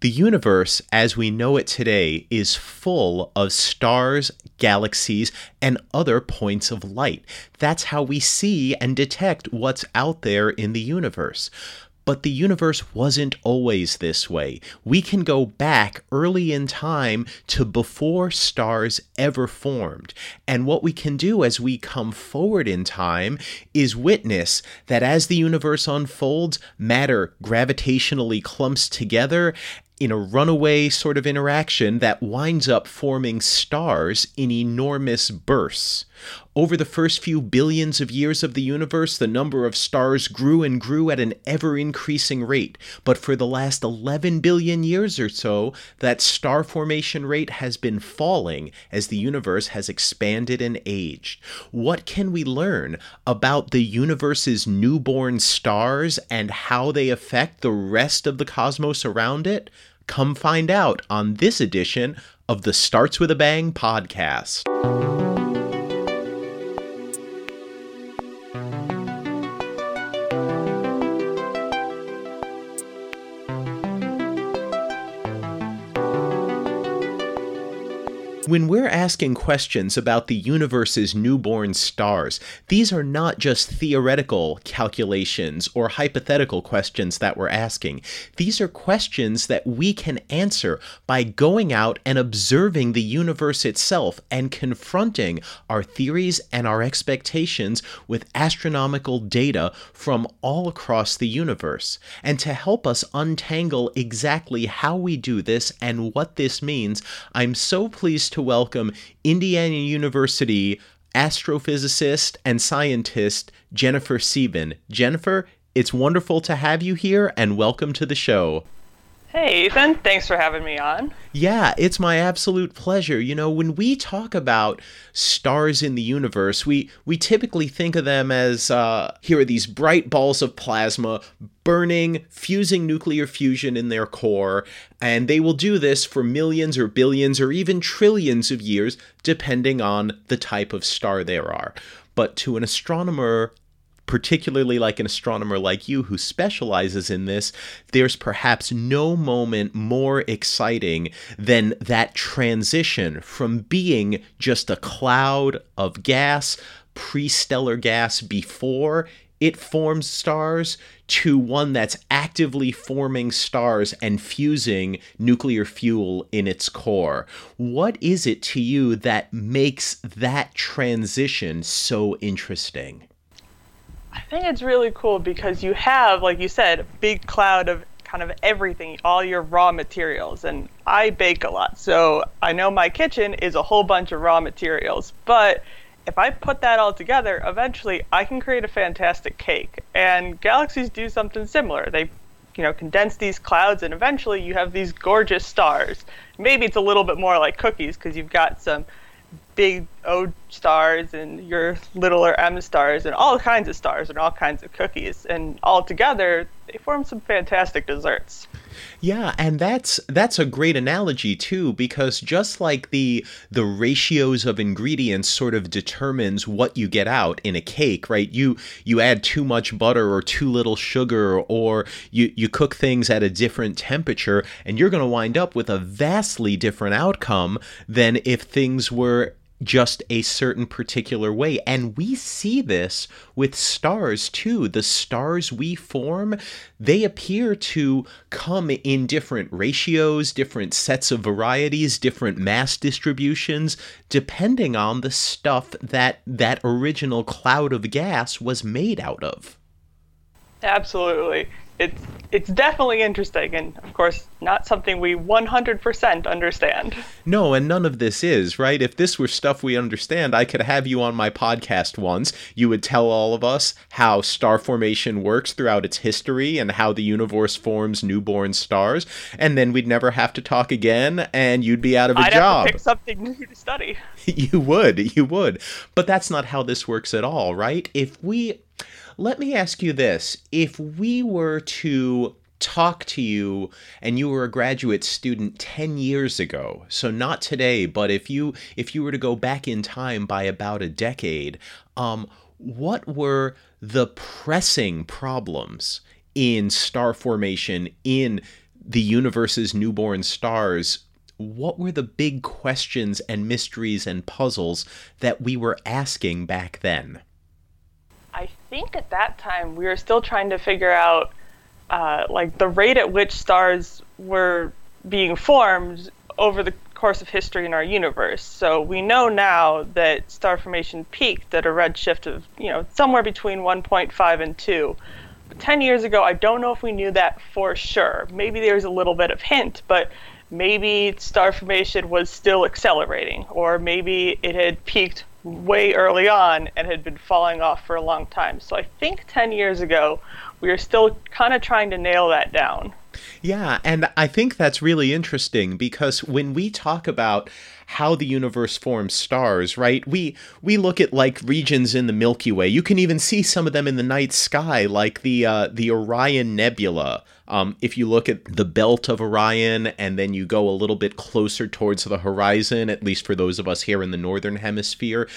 The universe, as we know it today, is full of stars, galaxies, and other points of light. That's how we see and detect what's out there in the universe. But the universe wasn't always this way. We can go back early in time to before stars ever formed. And what we can do as we come forward in time is witness that as the universe unfolds, matter gravitationally clumps together in a runaway sort of interaction that winds up forming stars in enormous bursts. Over the first few billions of years of the universe, the number of stars grew and grew at an ever-increasing rate. But for the last 11 billion years or so, that star formation rate has been falling as the universe has expanded and aged. What can we learn about the universe's newborn stars and how they affect the rest of the cosmos around it? Come find out on this edition of the Starts with a Bang podcast. When we're asking questions about the universe's newborn stars, these are not just theoretical calculations or hypothetical questions that we're asking. These are questions that we can answer by going out and observing the universe itself and confronting our theories and our expectations with astronomical data from all across the universe. And to help us untangle exactly how we do this and what this means, I'm so pleased to welcome Indiana University astrophysicist and scientist Jennifer Sieben. Jennifer, it's wonderful to have you here and welcome to the show. Hey, Ethan. Thanks for having me on. Yeah, it's my absolute pleasure. You know, when we talk about stars in the universe, we typically think of them as here are these bright balls of plasma burning, fusing nuclear fusion in their core, and they will do this for millions or billions or even trillions of years, depending on the type of star there are. But to an astronomer, particularly like an astronomer like you who specializes in this, there's perhaps no moment more exciting than that transition from being just a cloud of gas, pre-stellar gas before it forms stars, to one that's actively forming stars and fusing nuclear fuel in its core. What is it to you that makes that transition so interesting? I think it's really cool because you have, like you said, a big cloud of kind of everything, all your raw materials. And I bake a lot, so I know my kitchen is a whole bunch of raw materials. But if I put that all together, eventually I can create a fantastic cake. And galaxies do something similar. They, you know, condense these clouds and eventually you have these gorgeous stars. Maybe it's a little bit more like cookies because you've got some big O stars and your littler M stars and all kinds of stars and all kinds of cookies, and all together they form some fantastic desserts. Yeah, and that's a great analogy too, because just like the ratios of ingredients sort of determines what you get out in a cake, right? You add too much butter or too little sugar, or you cook things at a different temperature, and you're going to wind up with a vastly different outcome than if things were just a certain particular way. And we see this with stars too. The stars we form, they appear to come in different ratios, different sets of varieties, different mass distributions, depending on the stuff that original cloud of gas was made out of. Absolutely. It's definitely interesting, and of course, not something we 100% understand. No, and none of this is, right? If this were stuff we understand, I could have you on my podcast once. You would tell all of us how star formation works throughout its history and how the universe forms newborn stars, and then we'd never have to talk again, and you'd be out of a job. I'd have to pick something new to study. You would. But that's not how this works at all, right? Let me ask you this. If we were to talk to you and you were a graduate student 10 years ago, so not today, but if you were to go back in time by about a decade, what were the pressing problems in star formation, in the universe's newborn stars, what were the big questions and mysteries and puzzles that we were asking back then? I think at that time we were still trying to figure out the rate at which stars were being formed over the course of history in our universe. So we know now that star formation peaked at a redshift of, somewhere between 1.5 and 2. 10 years ago, I don't know if we knew that for sure. Maybe there was a little bit of hint, but maybe star formation was still accelerating, or maybe it had peaked way early on and had been falling off for a long time. So I think 10 years ago, we were still kind of trying to nail that down. Yeah, and I think that's really interesting, because when we talk about how the universe forms stars, right, we look at regions in the Milky Way. You can even see some of them in the night sky, like the Orion Nebula. If you look at the belt of Orion and then you go a little bit closer towards the horizon, at least for those of us here in the northern hemisphere,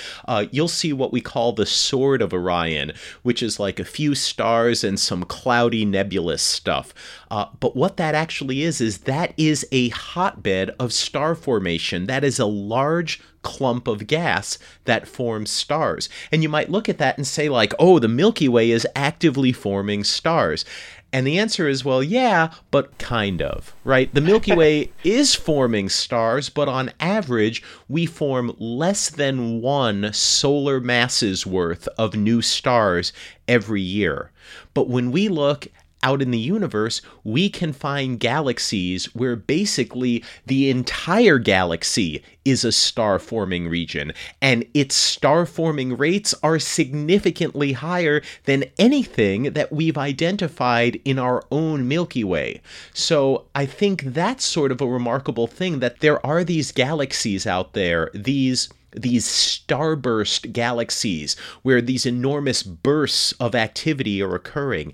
you'll see what we call the Sword of Orion, which is like a few stars and some cloudy nebulous stuff. But what that actually is that is a hotbed of star formation. That is a large clump of gas that forms stars. And you might look at that and say the Milky Way is actively forming stars. And the answer is, well, yeah, but kind of, right? The Milky Way is forming stars, but on average, we form less than one solar mass's worth of new stars every year. But when we look out in the universe, we can find galaxies where basically the entire galaxy is a star-forming region, and its star-forming rates are significantly higher than anything that we've identified in our own Milky Way. So I think that's sort of a remarkable thing, that there are these galaxies out there, these starburst galaxies, where these enormous bursts of activity are occurring.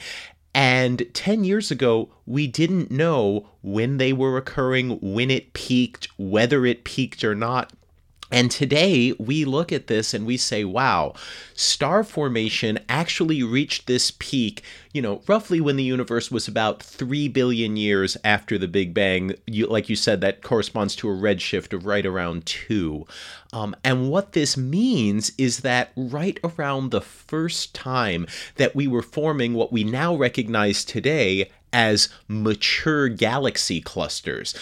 And 10 years ago, we didn't know when they were occurring, when it peaked, whether it peaked or not. And today, we look at this and we say, wow, star formation actually reached this peak, roughly when the universe was about 3 billion years after the Big Bang. Like you said, that corresponds to a redshift of right around 2. And what this means is that right around the first time that we were forming what we now recognize today as mature galaxy clusters,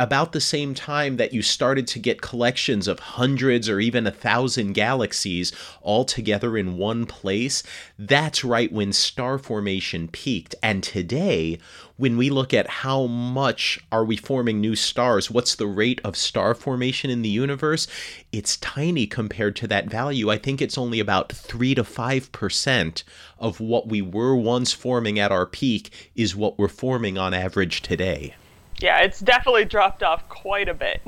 about the same time that you started to get collections of hundreds or even 1,000 galaxies all together in one place, that's right when star formation peaked. And today, when we look at how much are we forming new stars, what's the rate of star formation in the universe, it's tiny compared to that value. I think it's only about 3 to 5% of what we were once forming at our peak is what we're forming on average today. Yeah, it's definitely dropped off quite a bit.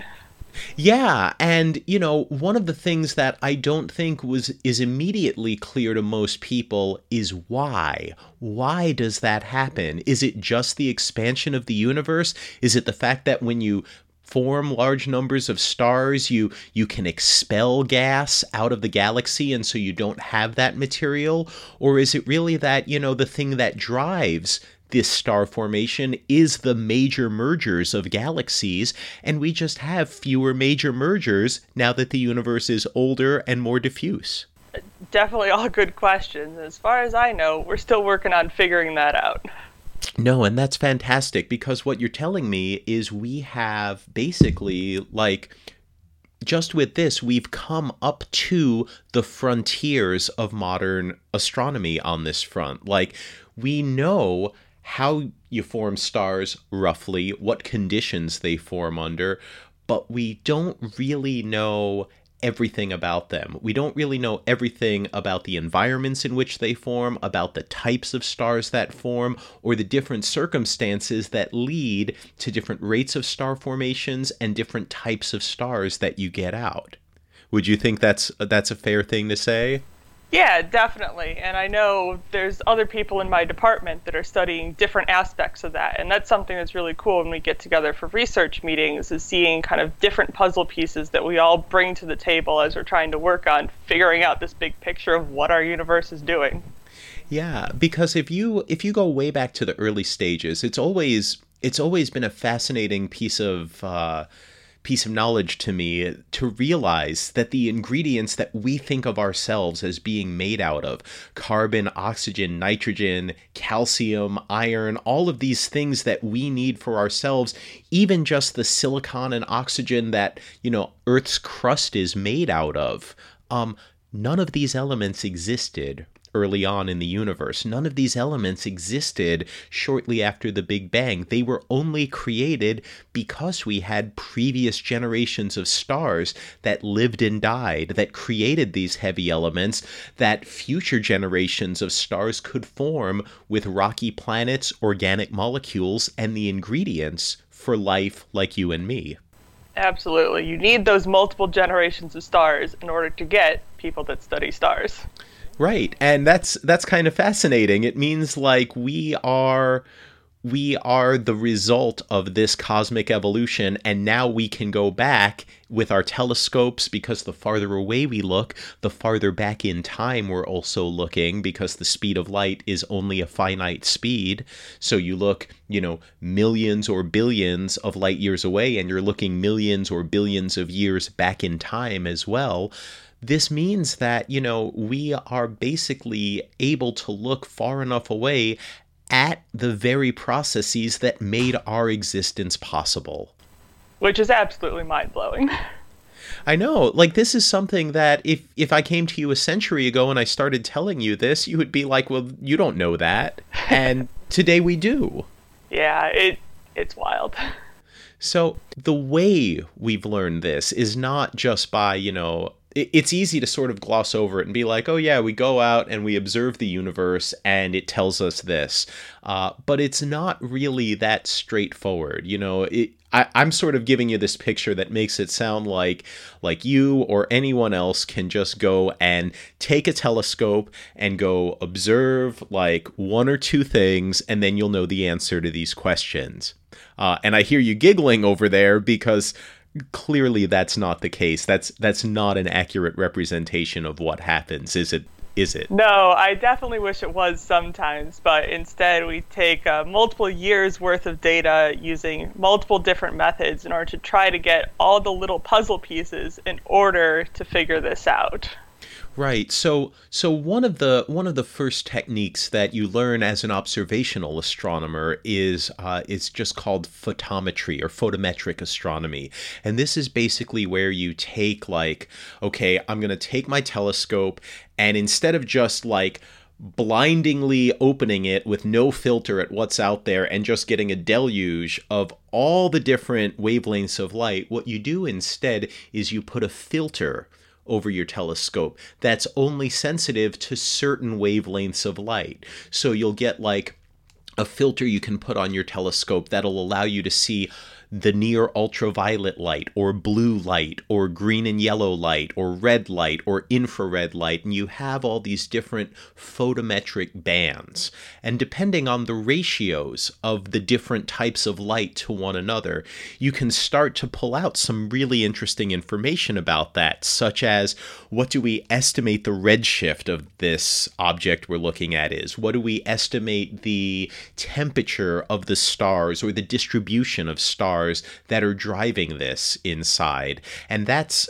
Yeah, and, one of the things that I don't think is immediately clear to most people is why. Why does that happen? Is it just the expansion of the universe? Is it the fact that when you form large numbers of stars, you can expel gas out of the galaxy, and so you don't have that material? Or is it really that, the thing that drives this star formation is the major mergers of galaxies, and we just have fewer major mergers now that the universe is older and more diffuse? Definitely all good questions. As far as I know, we're still working on figuring that out. No, and that's fantastic, because what you're telling me is we have basically just with this, we've come up to the frontiers of modern astronomy on this front. We know how you form stars roughly, what conditions they form under, but we don't really know everything about them. We don't really know everything about the environments in which they form, about the types of stars that form, or the different circumstances that lead to different rates of star formations and different types of stars that you get out. Would you think that's a fair thing to say? Yeah, definitely. And I know there's other people in my department that are studying different aspects of that. And that's something that's really cool when we get together for research meetings, is seeing kind of different puzzle pieces that we all bring to the table as we're trying to work on figuring out this big picture of what our universe is doing. Yeah, because if you go way back to the early stages, it's always it's always been a fascinating piece of knowledge to me to realize that the ingredients that we think of ourselves as being made out of, carbon, oxygen, nitrogen, calcium, iron, all of these things that we need for ourselves, even just the silicon and oxygen that, you know, Earth's crust is made out of, none of these elements existed early on in the universe. None of these elements existed shortly after the Big Bang. They were only created because we had previous generations of stars that lived and died, that created these heavy elements, that future generations of stars could form with rocky planets, organic molecules, and the ingredients for life like you and me. Absolutely. You need those multiple generations of stars in order to get people that study stars. Right. And that's kind of fascinating. It means like we are the result of this cosmic evolution, and now we can go back with our telescopes, because the farther away we look, the farther back in time we're also looking, because the speed of light is only a finite speed. So you look, you know, millions or billions of light years away, and you're looking millions or billions of years back in time as well. This means that, you know, we are basically able to look far enough away at the very processes that made our existence possible. Which is absolutely mind-blowing. I know. Like, this is something that if I came to you a century ago and I started telling you this, you would be like, well, you don't know that. And today we do. Yeah, it's wild. So the way we've learned this is not just by, you know, it's easy to sort of gloss over it and be like, oh yeah, we go out and we observe the universe and it tells us this. But it's not really that straightforward. You know, I'm sort of giving you this picture that makes it sound like you or anyone else can just go and take a telescope and go observe like one or two things, and then you'll know the answer to these questions. And I hear you giggling over there because clearly that's not the case. That's not an accurate representation of what happens, is it? No, I definitely wish it was sometimes, but instead we take multiple years worth of data using multiple different methods in order to try to get all the little puzzle pieces in order to figure this out. Right. So one of the first techniques that you learn as an observational astronomer is just called photometry or photometric astronomy. And this is basically where you take like, okay, I'm going to take my telescope, and instead of just like blindingly opening it with no filter at what's out there and just getting a deluge of all the different wavelengths of light, what you do instead is you put a filter over your telescope that's only sensitive to certain wavelengths of light. So you'll get like a filter you can put on your telescope that'll allow you to see the near ultraviolet light or blue light or green and yellow light or red light or infrared light, and you have all these different photometric bands. And depending on the ratios of the different types of light to one another, you can start to pull out some really interesting information about that, such as what do we estimate the redshift of this object we're looking at is? What do we estimate the temperature of the stars or the distribution of stars that are driving this inside? And that's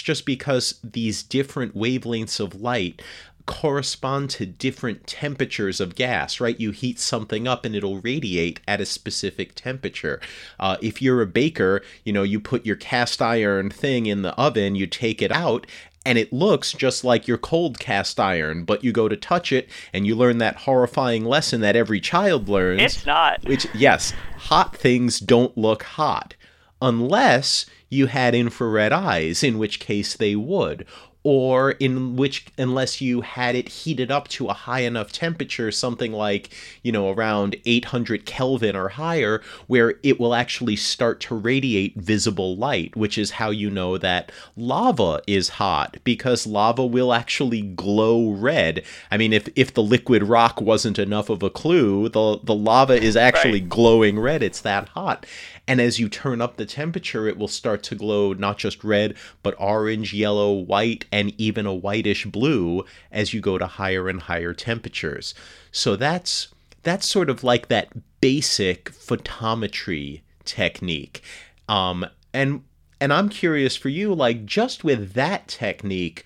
just because these different wavelengths of light correspond to different temperatures of gas, right? You heat something up and it'll radiate at a specific temperature. If you're a baker, you know, you put your cast iron thing in the oven, you take it out, and it looks just like your cold cast iron, but you go to touch it and you learn that horrifying lesson that every child learns. It's not. Which, yes, hot things don't look hot unless you had infrared eyes, in which case they would. Or unless you had it heated up to a high enough temperature, something like, you know, around 800 Kelvin or higher, where it will actually start to radiate visible light, which is how you know that lava is hot, because lava will actually glow red. I mean, if the liquid rock wasn't enough of a clue, the lava is actually glowing red. It's that hot. And as you turn up the temperature, it will start to glow not just red, but orange, yellow, white, and even a whitish blue as you go to higher and higher temperatures. So that's that's sort of like that basic photometry technique. And I'm curious for you, like, just with that technique,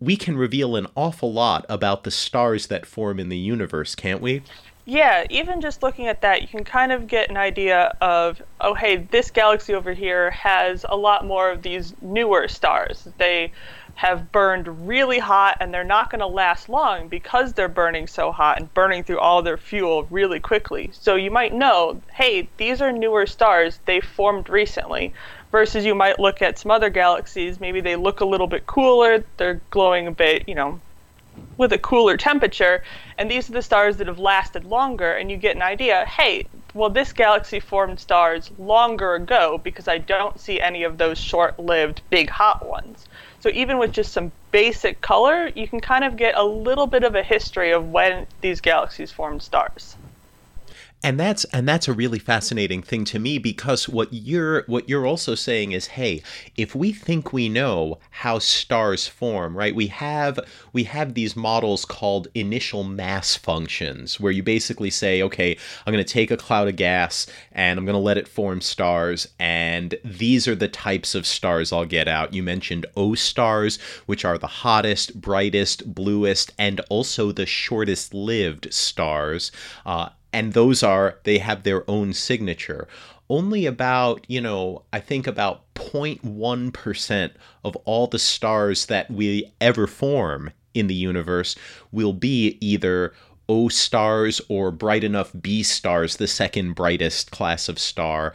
we can reveal an awful lot about the stars that form in the universe, can't we? Yeah, even just looking at that, you can kind of get an idea of, oh, hey, this galaxy over here has a lot more of these newer stars. They have burned really hot, and they're not going to last long because they're burning so hot and burning through all their fuel really quickly. So you might know, hey, these are newer stars. They formed recently. Versus you might look at some other galaxies. Maybe they look a little bit cooler. They're glowing a bit, you know, with a cooler temperature. And these are the stars that have lasted longer. And you get an idea, hey, well, this galaxy formed stars longer ago because I don't see any of those short-lived big hot ones. So even with just some basic color, you can kind of get a little bit of a history of when these galaxies formed stars. And that's a really fascinating thing to me, because what you're also saying is, hey, if we think we know how stars form, right? We have these models called initial mass functions, where you basically say, okay, I'm going to take a cloud of gas and I'm going to let it form stars, and these are the types of stars I'll get out. You mentioned O stars, which are the hottest, brightest, bluest, and also the shortest lived stars. And they have their own signature. Only about, I think about 0.1% of all the stars that we ever form in the universe will be either O stars or bright enough B stars, the second brightest class of star,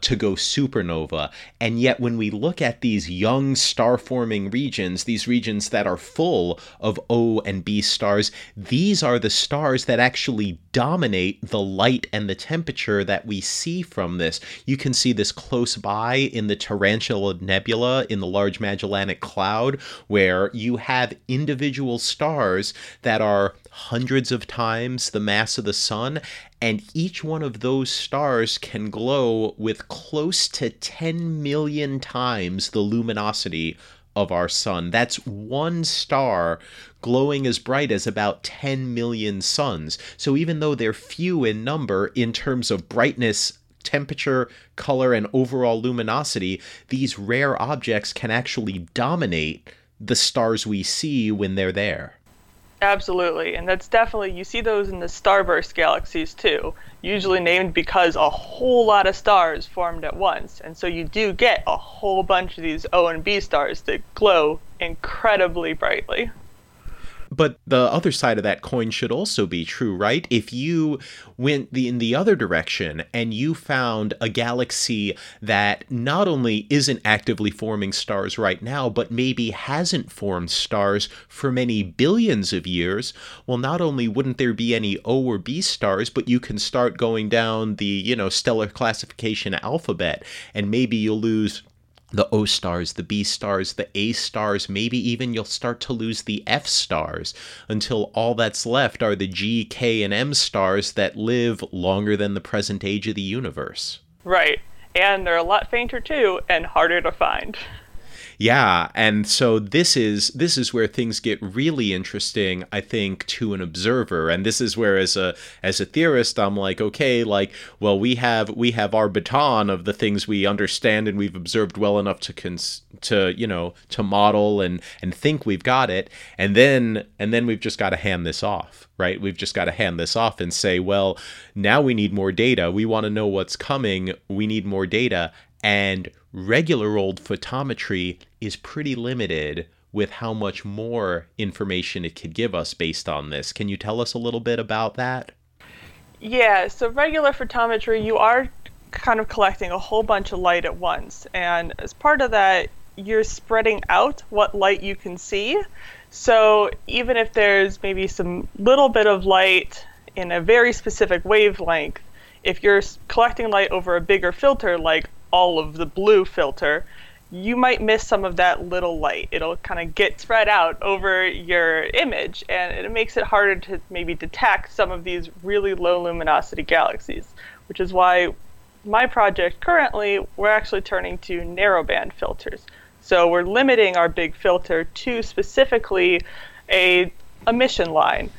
to go supernova. And yet when we look at these young star-forming regions, these regions that are full of O and B stars, these are the stars that actually dominate the light and the temperature that we see from this. You can see this close by in the Tarantula Nebula in the Large Magellanic Cloud, where you have individual stars that are hundreds of times the mass of the sun, and each one of those stars can glow with close to 10 million times the luminosity of our sun. That's one star glowing as bright as about 10 million suns. So even though they're few in number in terms of brightness, temperature, color, and overall luminosity, these rare objects can actually dominate the stars we see when they're there. Absolutely, and that's definitely, you see those in the starburst galaxies too, usually named because a whole lot of stars formed at once, and so you do get a whole bunch of these O and B stars that glow incredibly brightly. But the other side of that coin should also be true, right? If you went in the other direction and you found a galaxy that not only isn't actively forming stars right now, but maybe hasn't formed stars for many billions of years, well, not only wouldn't there be any O or B stars, but you can start going down the, stellar classification alphabet, and maybe you'll lose the O stars, the B stars, the A stars, maybe even you'll start to lose the F stars, until all that's left are the G, K, and M stars that live longer than the present age of the universe. Right. And they're a lot fainter too, and harder to find. Yeah, and so this is where things get really interesting, I think, to an observer. And this is where, as a theorist, I'm like, okay, like, well, we have our baton of the things we understand and we've observed well enough to model and think we've got it. And then we've just got to hand this off. Right? We've just got to hand this off and say, well, now we need more data. We want to know what's coming. We need more data. And regular old photometry is pretty limited with how much more information it could give us based on this. Can you tell us a little bit about that? Yeah, so regular photometry, you are kind of collecting a whole bunch of light at once. And as part of that, you're spreading out what light you can see. So even if there's maybe some little bit of light in a very specific wavelength, if you're collecting light over a bigger filter, like all of the blue filter, you might miss some of that little light. It'll kind of get spread out over your image, and it makes it harder to maybe detect some of these really low luminosity galaxies, which is why my project currently, we're actually turning to narrowband filters. So we're limiting our big filter to specifically a emission line.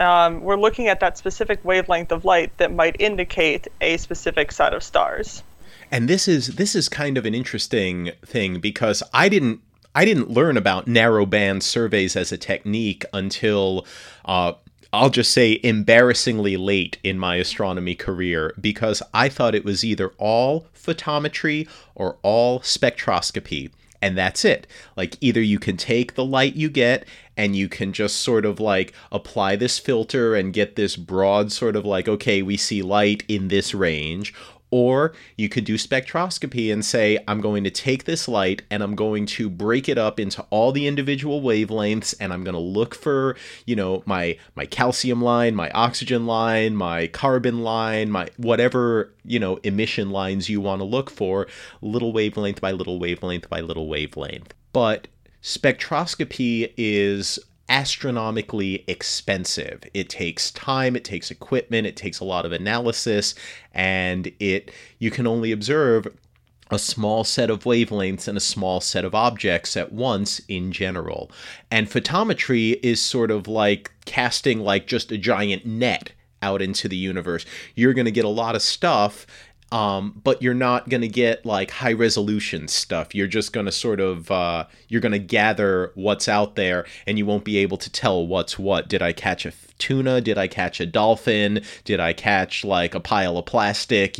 we're looking at that specific wavelength of light that might indicate a specific set of stars. And this is kind of an interesting thing, because I didn't learn about narrowband surveys as a technique until I'll just say embarrassingly late in my astronomy career, because I thought it was either all photometry or all spectroscopy. And that's it. Like, either you can take the light you get and you can just sort of like apply this filter and get this broad sort of like, okay, we see light in this range. Or you could do spectroscopy and say, I'm going to take this light and I'm going to break it up into all the individual wavelengths, and I'm going to look for, you know, my calcium line, my oxygen line, my carbon line, my whatever, you know, emission lines you want to look for, little wavelength by little wavelength by little wavelength. But spectroscopy is astronomically expensive. It takes time, it takes equipment, it takes a lot of analysis, and you can only observe a small set of wavelengths and a small set of objects at once in general. And photometry is sort of like casting like just a giant net out into the universe. You're going to get a lot of stuff, but you're not going to get like high resolution stuff. You're just going to sort of, you're going to gather what's out there, and you won't be able to tell what's what. Did I catch a tuna? Did I catch a dolphin? Did I catch like a pile of plastic?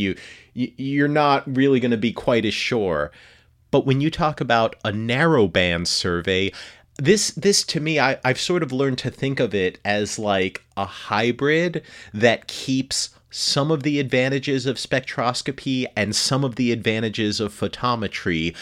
You're not really going to be quite as sure. But when you talk about a narrowband survey, this to me, I've sort of learned to think of it as like a hybrid that keeps some of the advantages of spectroscopy and some of the advantages of photometry,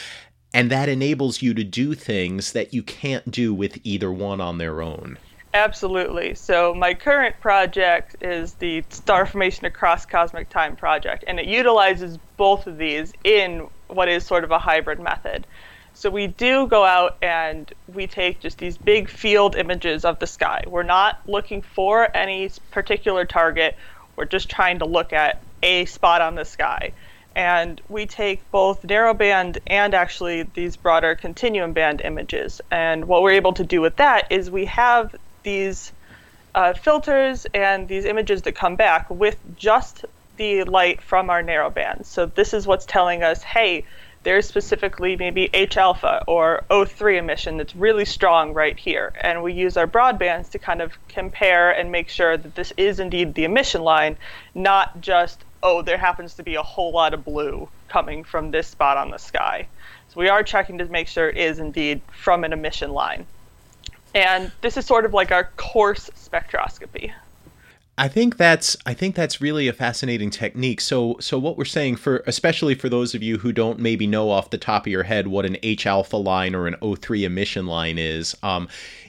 and that enables you to do things that you can't do with either one on their own. Absolutely. So my current project is the Star Formation Across Cosmic Time project, and it utilizes both of these in what is sort of a hybrid method. So we do go out and we take just these big field images of the sky. We're not looking for any particular target. We're just trying to look at a spot on the sky. And we take both narrowband and actually these broader continuum band images. And what we're able to do with that is we have these filters and these images that come back with just the light from our narrowband. So this is what's telling us, hey, there's specifically maybe H-alpha or O3 emission that's really strong right here. And we use our broadbands to kind of compare and make sure that this is indeed the emission line, not just, oh, there happens to be a whole lot of blue coming from this spot on the sky. So we are checking to make sure it is indeed from an emission line. And this is sort of like our coarse spectroscopy. I think that's really a fascinating technique. So what we're saying, for especially for those of you who don't maybe know off the top of your head what an H-alpha line or an O3 emission line is,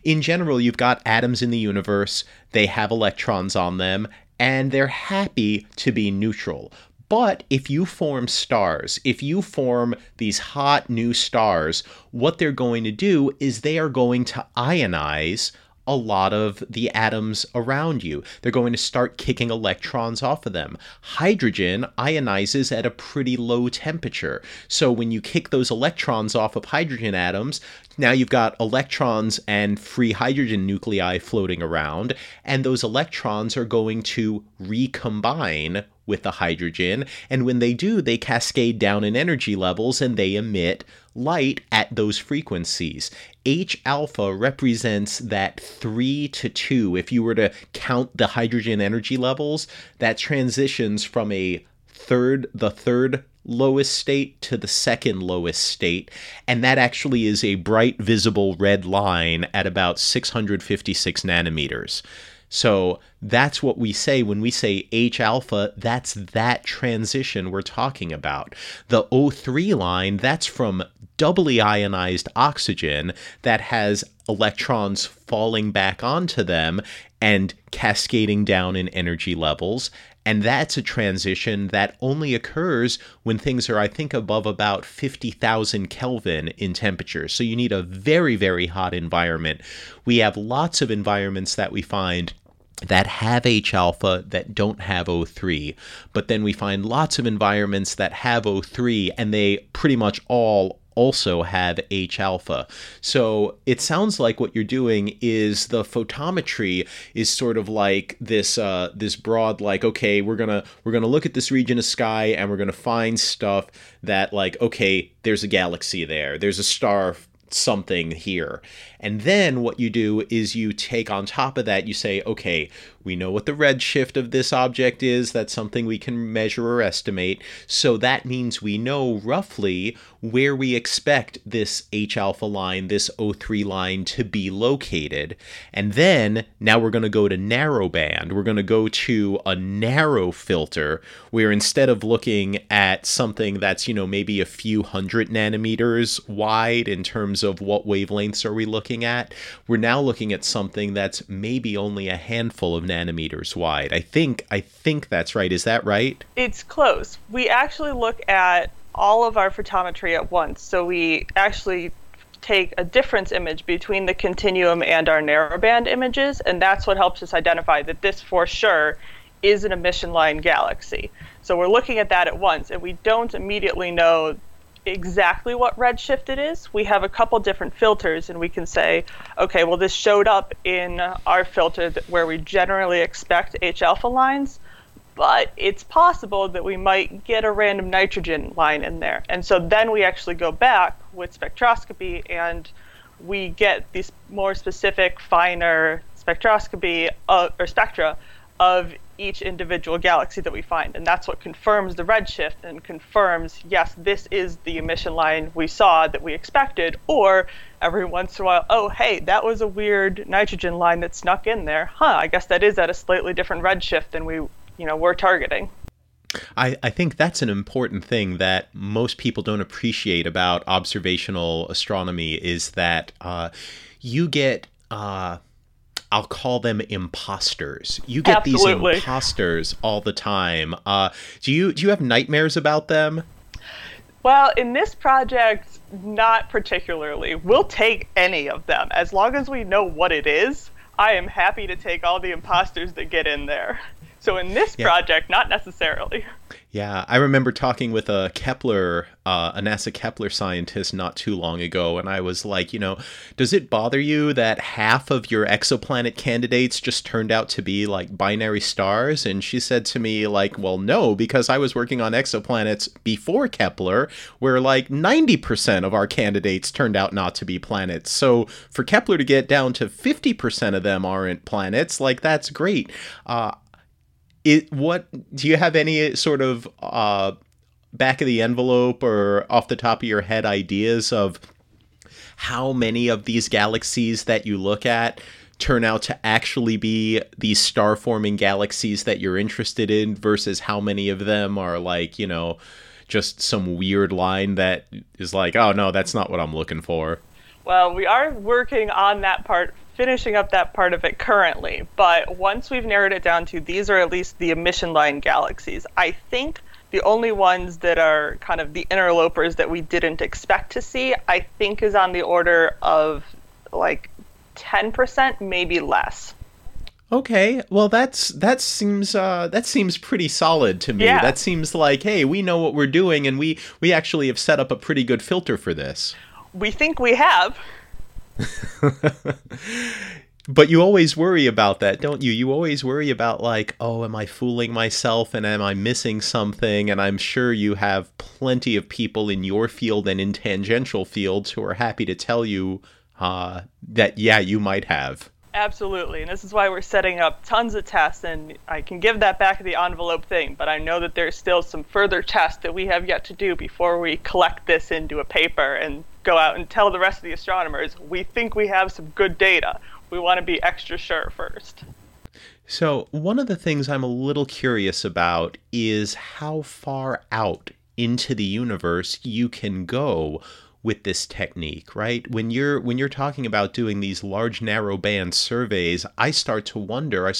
in general, you've got atoms in the universe. They have electrons on them, and they're happy to be neutral. But if you form stars, if you form these hot new stars, what they're going to do is they are going to ionize a lot of the atoms around you. They're going to start kicking electrons off of them. Hydrogen ionizes at a pretty low temperature. So when you kick those electrons off of hydrogen atoms, now you've got electrons and free hydrogen nuclei floating around, and those electrons are going to recombine with the hydrogen, and when they do, they cascade down in energy levels and they emit light at those frequencies. H-alpha represents that 3 to 2. If you were to count the hydrogen energy levels, that transitions from the third lowest state to the second lowest state, and that actually is a bright visible red line at about 656 nanometers. So that's what we say when we say H-alpha. That's that transition we're talking about. The O3 line, that's from doubly ionized oxygen that has electrons falling back onto them and cascading down in energy levels. And that's a transition that only occurs when things are, I think, above about 50,000 Kelvin in temperature. So you need a very, very hot environment. We have lots of environments that we find that have H-alpha that don't have O3. But then we find lots of environments that have O3, and they pretty much all also have H-alpha. So it sounds like what you're doing is the photometry is sort of like this this broad, like, okay, we're gonna look at this region of sky and we're gonna find stuff that, like, okay, there's a galaxy there, there's a star something here. And then what you do is you take on top of that, you say, okay, we know what the redshift of this object is. That's something we can measure or estimate. So that means we know roughly where we expect this H-alpha line, this O3 line to be located. And then now we're going to go to narrowband. We're going to go to a narrow filter where instead of looking at something that's, you know, maybe a few hundred nanometers wide in terms of what wavelengths are we looking at, we're now looking at something that's maybe only a handful of nanometers wide. I think that's right. Is that right? It's close. We actually look at all of our photometry at once. So we actually take a difference image between the continuum and our narrowband images, and that's what helps us identify that this for sure is an emission line galaxy. So we're looking at that at once, and we don't immediately know exactly what redshift it is. We have a couple different filters, and we can say, okay, well, this showed up in our filter where we generally expect H-alpha lines, but it's possible that we might get a random nitrogen line in there. And so then we actually go back with spectroscopy and we get these more specific, finer spectroscopy or spectra of each individual galaxy that we find. And that's what confirms the redshift and confirms, yes, this is the emission line we saw that we expected, or every once in a while, oh, hey, that was a weird nitrogen line that snuck in there. Huh, I guess that is at a slightly different redshift than we we're targeting. I think that's an important thing that most people don't appreciate about observational astronomy is that you get, I'll call them imposters. You get Absolutely. These imposters all the time. Do you have nightmares about them? Well, in this project, not particularly. We'll take any of them. As long as we know what it is, I am happy to take all the imposters that get in there. So in this project, not necessarily. Yeah, I remember talking with a NASA Kepler scientist not too long ago, and I was like, does it bother you that half of your exoplanet candidates just turned out to be like binary stars? And she said to me, like, well, no, because I was working on exoplanets before Kepler, where like 90% of our candidates turned out not to be planets. So for Kepler to get down to 50% of them aren't planets, like, that's great. Do you have any sort of back of the envelope or off the top of your head ideas of how many of these galaxies that you look at turn out to actually be these star-forming galaxies that you're interested in versus how many of them are like, just some weird line that is like, oh, no, that's not what I'm looking for? Well, we are working on that part, finishing up that part of it currently, but once we've narrowed it down to these are at least the emission line galaxies, I think the only ones that are kind of the interlopers that we didn't expect to see, I think is on the order of like 10%, maybe less. Okay, well, that seems pretty solid to me. Yeah. That seems like, hey, we know what we're doing, and we actually have set up a pretty good filter for this. We think we have. But you always worry about that, don't you? You always worry about like, oh, am I fooling myself and am I missing something? And I'm sure you have plenty of people in your field and in tangential fields who are happy to tell you that, yeah, you might have. Absolutely. And this is why we're setting up tons of tests, and I can give that back of the envelope thing, but I know that there's still some further tests that we have yet to do before we collect this into a paper and go out and tell the rest of the astronomers, we think we have some good data. We want to be extra sure first. So one of the things I'm a little curious about is how far out into the universe you can go with this technique, right? When you're talking about doing these large narrow band surveys, I start to wonder,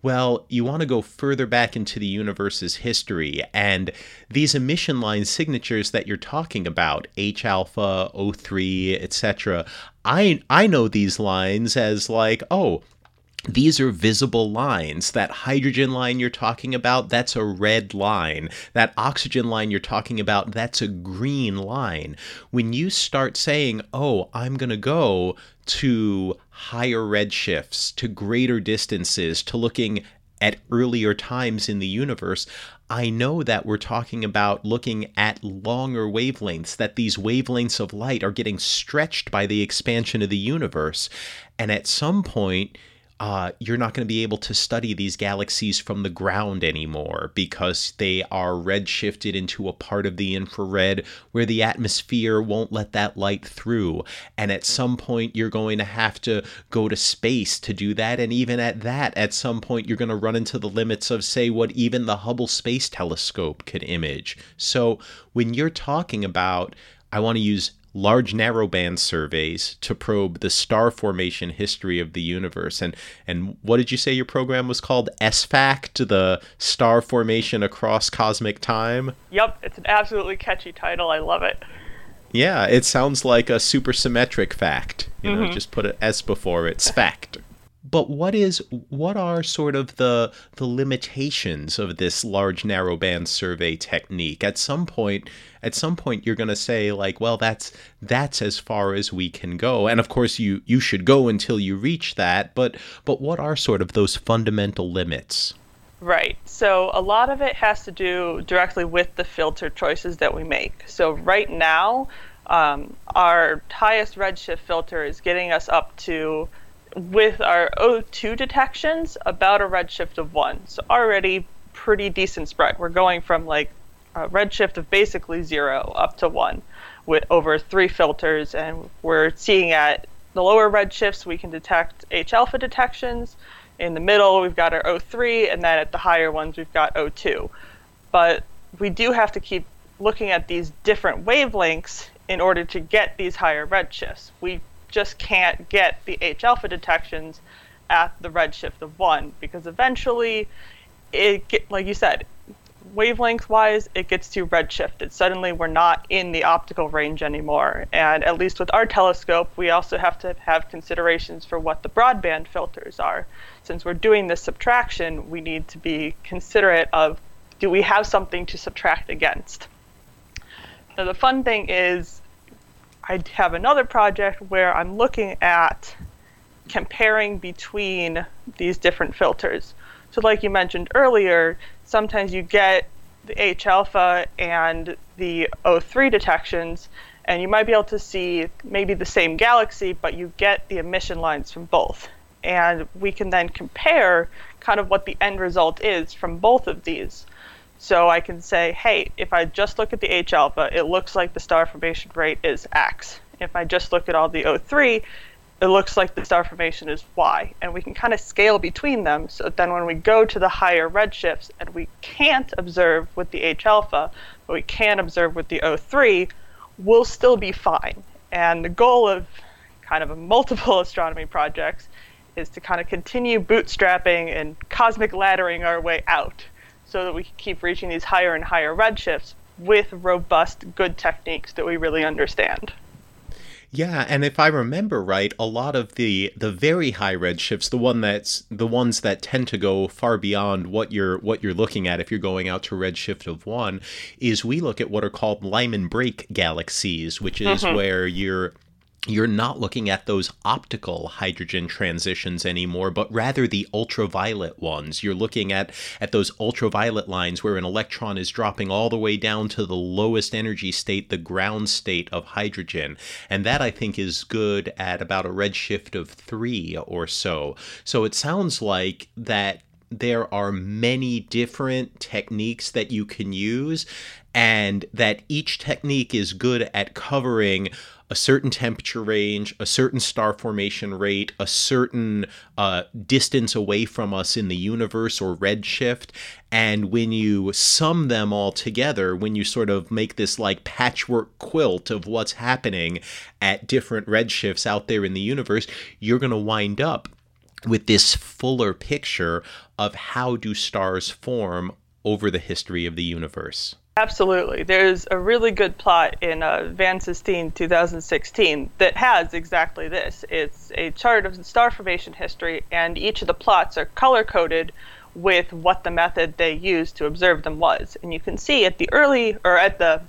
well, you want to go further back into the universe's history, and these emission line signatures that you're talking about, H-alpha, O3, etc., I know these lines as like, oh, These are visible lines. That hydrogen line you're talking about, that's a red line. That oxygen line you're talking about, that's a green line. When you start saying, oh, I'm going to go to higher redshifts, to greater distances, to looking at earlier times in the universe, I know that we're talking about looking at longer wavelengths, that these wavelengths of light are getting stretched by the expansion of the universe. And at some point, you're not going to be able to study these galaxies from the ground anymore because they are redshifted into a part of the infrared where the atmosphere won't let that light through. And at some point, you're going to have to go to space to do that. And even at that, at some point, you're going to run into the limits of, say, what even the Hubble Space Telescope could image. So when you're talking about, I want to use large narrowband surveys to probe the star formation history of the universe. And what did you say your program was called? SFACT, the Star Formation Across Cosmic Time? Yep, it's an absolutely catchy title. I love it. Yeah, it sounds like a supersymmetric fact. You know, just put an S before it. SFACT. But what are sort of the limitations of this large narrowband survey technique? At some point you're going to say, like, well, that's as far as we can go. And of course you should go until you reach that, but what are sort of those fundamental limits? Right. So a lot of it has to do directly with the filter choices that we make. So right now, our highest redshift filter is getting us up to, with our O2 detections, about a redshift of 1. So already pretty decent spread. We're going from like a redshift of basically 0 up to 1 with over 3 filters. And we're seeing at the lower redshifts, we can detect H-alpha detections. In the middle, we've got our O3. And then at the higher ones, we've got O2. But we do have to keep looking at these different wavelengths in order to get these higher redshifts. We just can't get the H-alpha detections at the redshift of 1 because eventually, like you said, wavelength-wise, it gets too redshifted. Suddenly, we're not in the optical range anymore. And at least with our telescope, we also have to have considerations for what the broadband filters are. Since we're doing this subtraction, we need to be considerate of, do we have something to subtract against? Now, the fun thing is, I have another project where I'm looking at comparing between these different filters. So like you mentioned earlier, sometimes you get the H-alpha and the O3 detections, and you might be able to see maybe the same galaxy, but you get the emission lines from both. And we can then compare kind of what the end result is from both of these. So I can say, hey, if I just look at the H-alpha, it looks like the star formation rate is X. If I just look at all the O3, it looks like the star formation is Y. And we can kind of scale between them, so that then when we go to the higher redshifts and we can't observe with the H-alpha, but we can observe with the O3, we'll still be fine. And the goal of kind of multiple astronomy projects is to kind of continue bootstrapping and cosmic laddering our way out, so that we can keep reaching these higher and higher redshifts with robust, good techniques that we really understand. Yeah, and if I remember right, a lot of the very high redshifts, the ones that tend to go far beyond what you're looking at if you're going out to redshift of 1, is we look at what are called Lyman Break galaxies, which is where you're not looking at those optical hydrogen transitions anymore, but rather the ultraviolet ones. You're looking at those ultraviolet lines where an electron is dropping all the way down to the lowest energy state, the ground state of hydrogen. And that, I think, is good at about a redshift of 3 or so. So it sounds like that there are many different techniques that you can use, and that each technique is good at covering a certain temperature range, a certain star formation rate, a certain distance away from us in the universe or redshift. And when you sum them all together, when you sort of make this like patchwork quilt of what's happening at different redshifts out there in the universe, you're going to wind up with this fuller picture of how do stars form over the history of the universe. Absolutely. There's a really good plot in Van Sisteen 2016 that has exactly this. It's a chart of star formation history, and each of the plots are color-coded with what the method they used to observe them was. And you can see at the early, or at the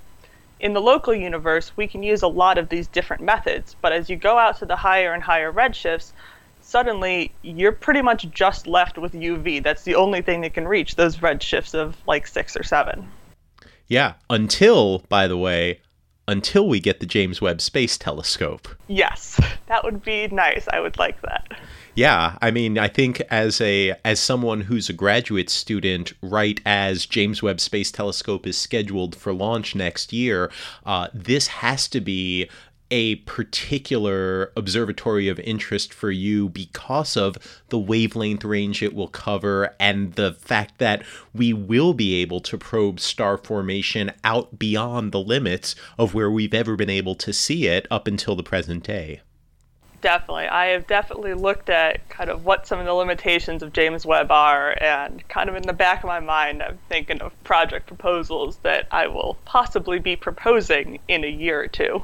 in the local universe, we can use a lot of these different methods. But as you go out to the higher and higher redshifts, suddenly you're pretty much just left with UV. That's the only thing that can reach those redshifts of like 6 or 7. Yeah, until, by the way, until we get the James Webb Space Telescope. Yes, that would be nice. I would like that. Yeah, I mean, I think as someone who's a graduate student, right as James Webb Space Telescope is scheduled for launch next year, this has to be a particular observatory of interest for you because of the wavelength range it will cover and the fact that we will be able to probe star formation out beyond the limits of where we've ever been able to see it up until the present day. Definitely. I have definitely looked at kind of what some of the limitations of James Webb are, and kind of in the back of my mind, I'm thinking of project proposals that I will possibly be proposing in a year or two.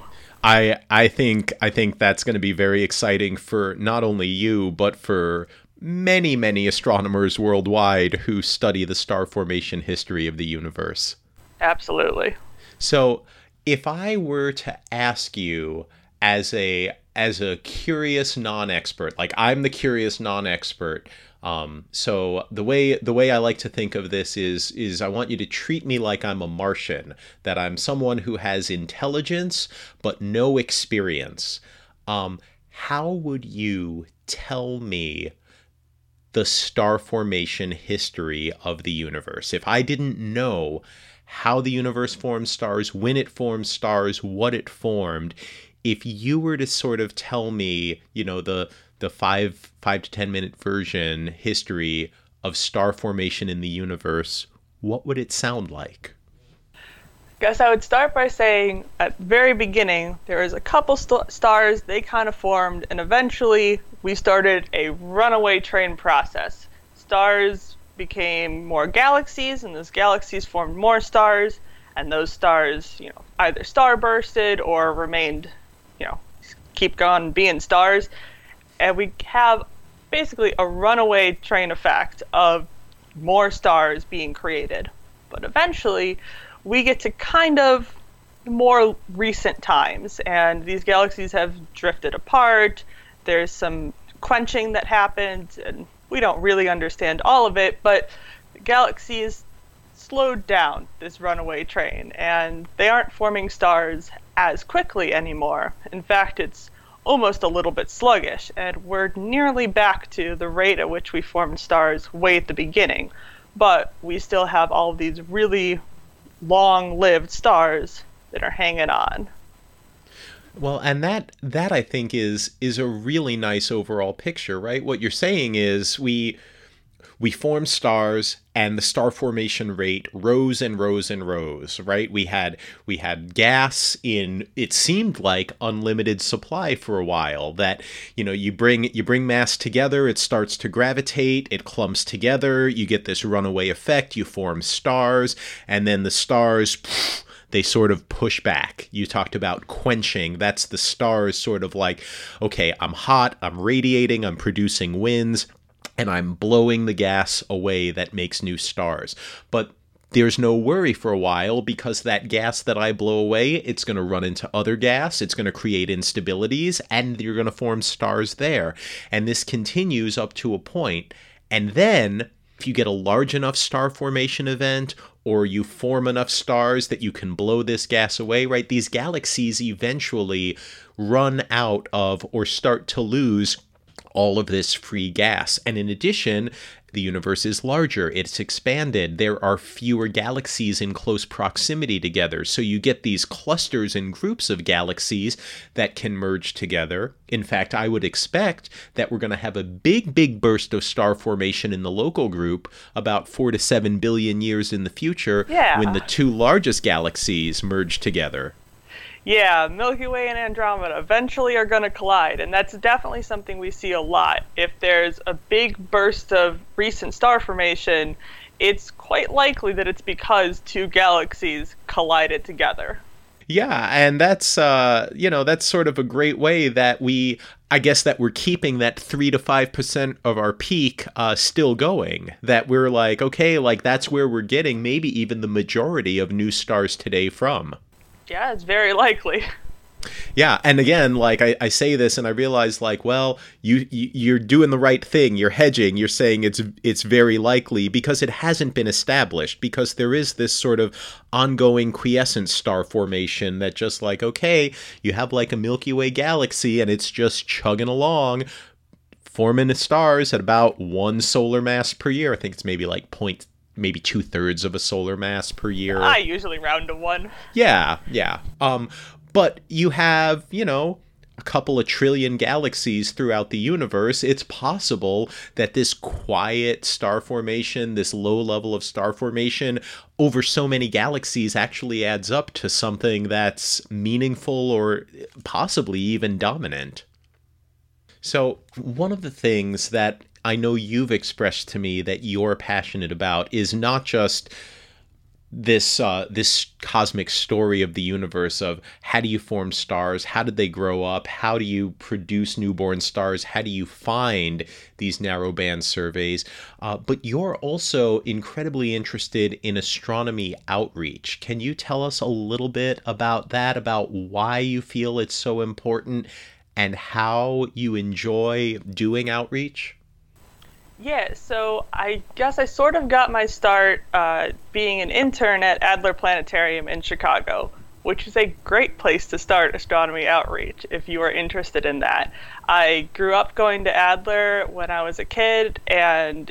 I think that's going to be very exciting for not only you, but for many, many astronomers worldwide who study the star formation history of the universe. Absolutely. So if I were to ask you as a curious non-expert, like I'm the curious non-expert, so the way I like to think of this is I want you to treat me like I'm a Martian, that I'm someone who has intelligence but no experience. How would you tell me the star formation history of the universe? If I didn't know how the universe forms stars, when it forms stars, what it formed, if you were to sort of tell me, you know, the 5 to 10 minute version history of star formation in the universe, what would it sound like? I guess I would start by saying at the very beginning, there was a couple stars, they kind of formed, and eventually we started a runaway train process. Stars became more galaxies, and those galaxies formed more stars, and those stars, you know, either starbursted or remained, you know, keep on being stars. And we have basically a runaway train effect of more stars being created. But eventually, we get to kind of more recent times, and these galaxies have drifted apart. There's some quenching that happened, and we don't really understand all of it, but the galaxies slowed down this runaway train, and they aren't forming stars as quickly anymore. In fact, it's almost a little bit sluggish, and we're nearly back to the rate at which we formed stars way at the beginning. But we still have all of these really long-lived stars that are hanging on. Well, and that I think is a really nice overall picture, right? What you're saying is we formed stars, and the star formation rate rose and rose and rose, right? We had gas in, it seemed like, unlimited supply for a while. That, you know, you bring mass together, it starts to gravitate, it clumps together, you get this runaway effect, you form stars, and then the stars, they sort of push back. You talked about quenching. That's the stars sort of like, okay, I'm hot, I'm radiating, I'm producing winds, and I'm blowing the gas away that makes new stars. But there's no worry for a while, because that gas that I blow away, it's going to run into other gas, it's going to create instabilities, and you're going to form stars there. And this continues up to a point. And then, if you get a large enough star formation event, or you form enough stars that you can blow this gas away, right, these galaxies eventually run out of, or start to lose, all of this free gas. And in addition, the universe is larger, it's expanded, there are fewer galaxies in close proximity together, so you get these clusters and groups of galaxies that can merge together. In fact, I would expect that we're going to have a big, big burst of star formation in the local group about 4 to 7 billion years in the future, when the two largest galaxies merge together. Yeah, Milky Way and Andromeda eventually are going to collide, and that's definitely something we see a lot. If there's a big burst of recent star formation, it's quite likely that it's because two galaxies collided together. Yeah, and that's, you know, that's sort of a great way that we, I guess that we're keeping that 3 to 5% of our peak still going. That we're like, okay, like that's where we're getting maybe even the majority of new stars today from. Yeah, it's very likely. Yeah, and again, like I say this, and I realize, like, well, you're doing the right thing. You're hedging. You're saying it's very likely because it hasn't been established. Because there is this sort of ongoing quiescent star formation that just like, okay, you have like a Milky Way galaxy, and it's just chugging along, forming stars at about one solar mass per year. I think it's maybe like maybe 2/3 of a solar mass per year. I usually round to one. Yeah. But you have, you know, a couple of trillion galaxies throughout the universe. It's possible that this quiet star formation, this low level of star formation over so many galaxies actually adds up to something that's meaningful or possibly even dominant. So one of the things that I know you've expressed to me that you're passionate about is not just this cosmic story of the universe of how do you form stars, how did they grow up, how do you produce newborn stars, how do you find these narrowband surveys, but you're also incredibly interested in astronomy outreach. Can you tell us a little bit about that, about why you feel it's so important and how you enjoy doing outreach? Yeah, so I guess I sort of got my start being an intern at Adler Planetarium in Chicago, which is a great place to start astronomy outreach if you are interested in that. I grew up going to Adler when I was a kid, and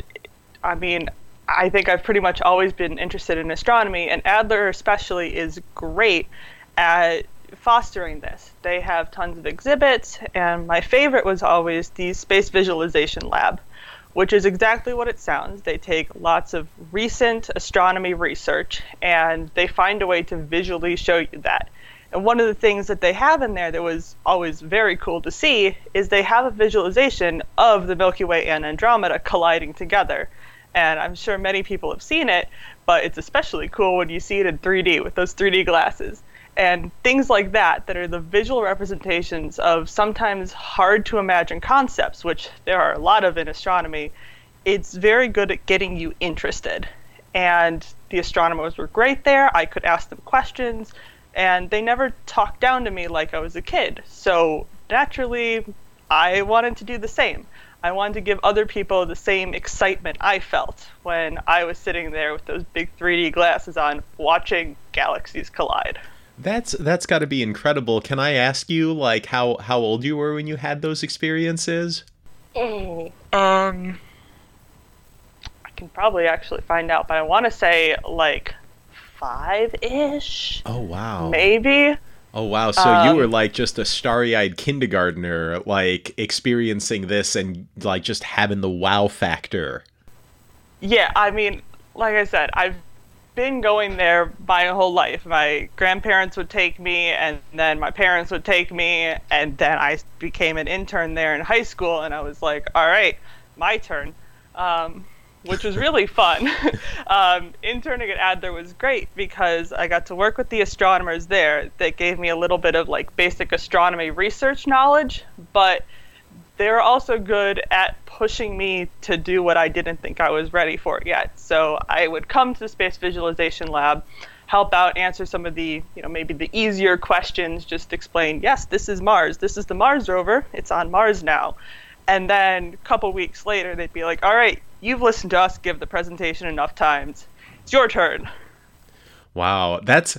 I mean, I think I've pretty much always been interested in astronomy, and Adler especially is great at fostering this. They have tons of exhibits, and my favorite was always the Space Visualization Lab, which is exactly what it sounds. They take lots of recent astronomy research and they find a way to visually show you that. And one of the things that they have in there that was always very cool to see is they have a visualization of the Milky Way and Andromeda colliding together. And I'm sure many people have seen it, but it's especially cool when you see it in 3D with those 3D glasses. And things like that, that are the visual representations of sometimes hard to imagine concepts, which there are a lot of in astronomy, it's very good at getting you interested. And the astronomers were great there. I could ask them questions, and they never talked down to me like I was a kid. So naturally, I wanted to do the same. I wanted to give other people the same excitement I felt when I was sitting there with those big 3D glasses on, watching galaxies collide. That's got to be incredible. Can I ask you, like, how old you were when you had those experiences? Oh, I can probably actually find out, but I want to say, like, 5-ish. Oh, wow. Maybe. Oh, wow. So you were, like, just a starry-eyed kindergartner, like, experiencing this and, like, just having the wow factor. Yeah, I mean, like I said, I've been going there my whole life. My grandparents would take me, and then my parents would take me, and then I became an intern there in high school, and I was like, all right, my turn, which was really fun. Interning at Adler was great because I got to work with the astronomers there. That gave me a little bit of like basic astronomy research knowledge, but they're also good at pushing me to do what I didn't think I was ready for yet. So I would come to the Space Visualization Lab, help out, answer some of the, you know, maybe the easier questions, just explain, yes, this is Mars. This is the Mars rover. It's on Mars now. And then a couple weeks later, they'd be like, all right, you've listened to us give the presentation enough times. It's your turn. Wow, that's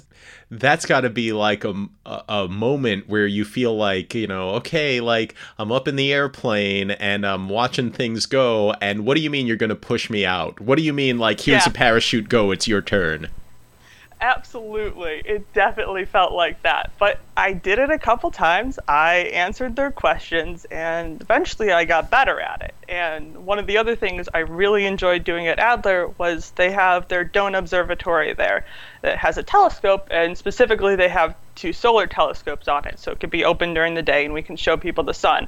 got to be like a moment where you feel like, you know, okay, like I'm up in the airplane and I'm watching things go. And what do you mean you're going to push me out? What do you mean, like, here's a parachute, go, it's your turn? Absolutely. It definitely felt like that. But I did it a couple times. I answered their questions and eventually I got better at it. And one of the other things I really enjoyed doing at Adler was they have their Doane Observatory there that has a telescope, and specifically they have two solar telescopes on it. So it could be open during the day and we can show people the sun.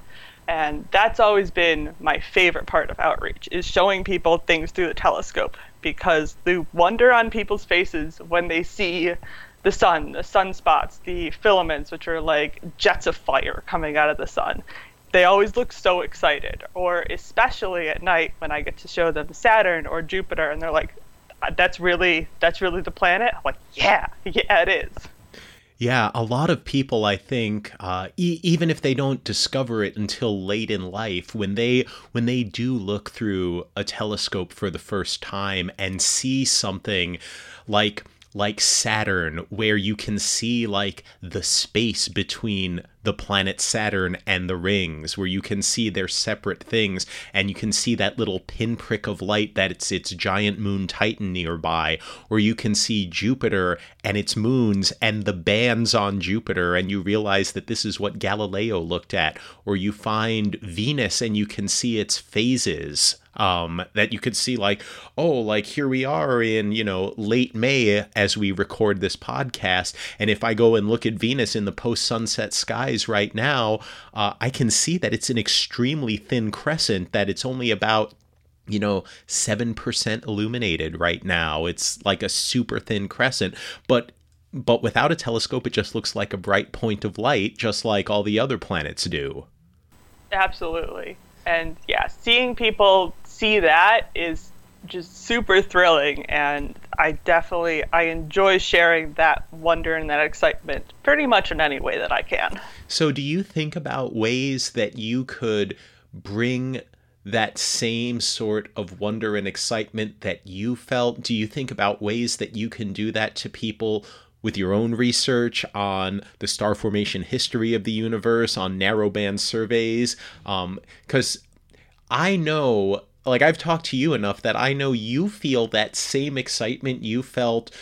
And that's always been my favorite part of outreach, is showing people things through the telescope, because the wonder on people's faces when they see the sun, the sunspots, the filaments, which are like jets of fire coming out of the sun, they always look so excited. Or especially at night when I get to show them Saturn or Jupiter, and they're like, that's really the planet? I'm like, yeah, it is. Yeah, a lot of people, I think, even if they don't discover it until late in life, when they do look through a telescope for the first time and see something like Saturn, where you can see like the space between the planet Saturn and the rings, where you can see they're separate things, and you can see that little pinprick of light that it's its giant moon Titan nearby, or you can see Jupiter and its moons and the bands on Jupiter, and you realize that this is what Galileo looked at, or you find Venus and you can see its phases. That you could see like, oh, like here we are in, late May as we record this podcast. And if I go and look at Venus in the post-sunset skies right now, I can see that it's an extremely thin crescent, that it's only about 7% illuminated right now. It's like a super thin crescent, but without a telescope, it just looks like a bright point of light, just like all the other planets do. Absolutely. And yeah, seeing people see that is just super thrilling, and I enjoy sharing that wonder and that excitement pretty much in any way that I can. So do you think about ways that you could bring that same sort of wonder and excitement that you felt? Do you think about ways that you can do that to people with your own research on the star formation history of the universe, on narrowband surveys? Because I know, like, I've talked to you enough that I know you feel that same excitement you felt,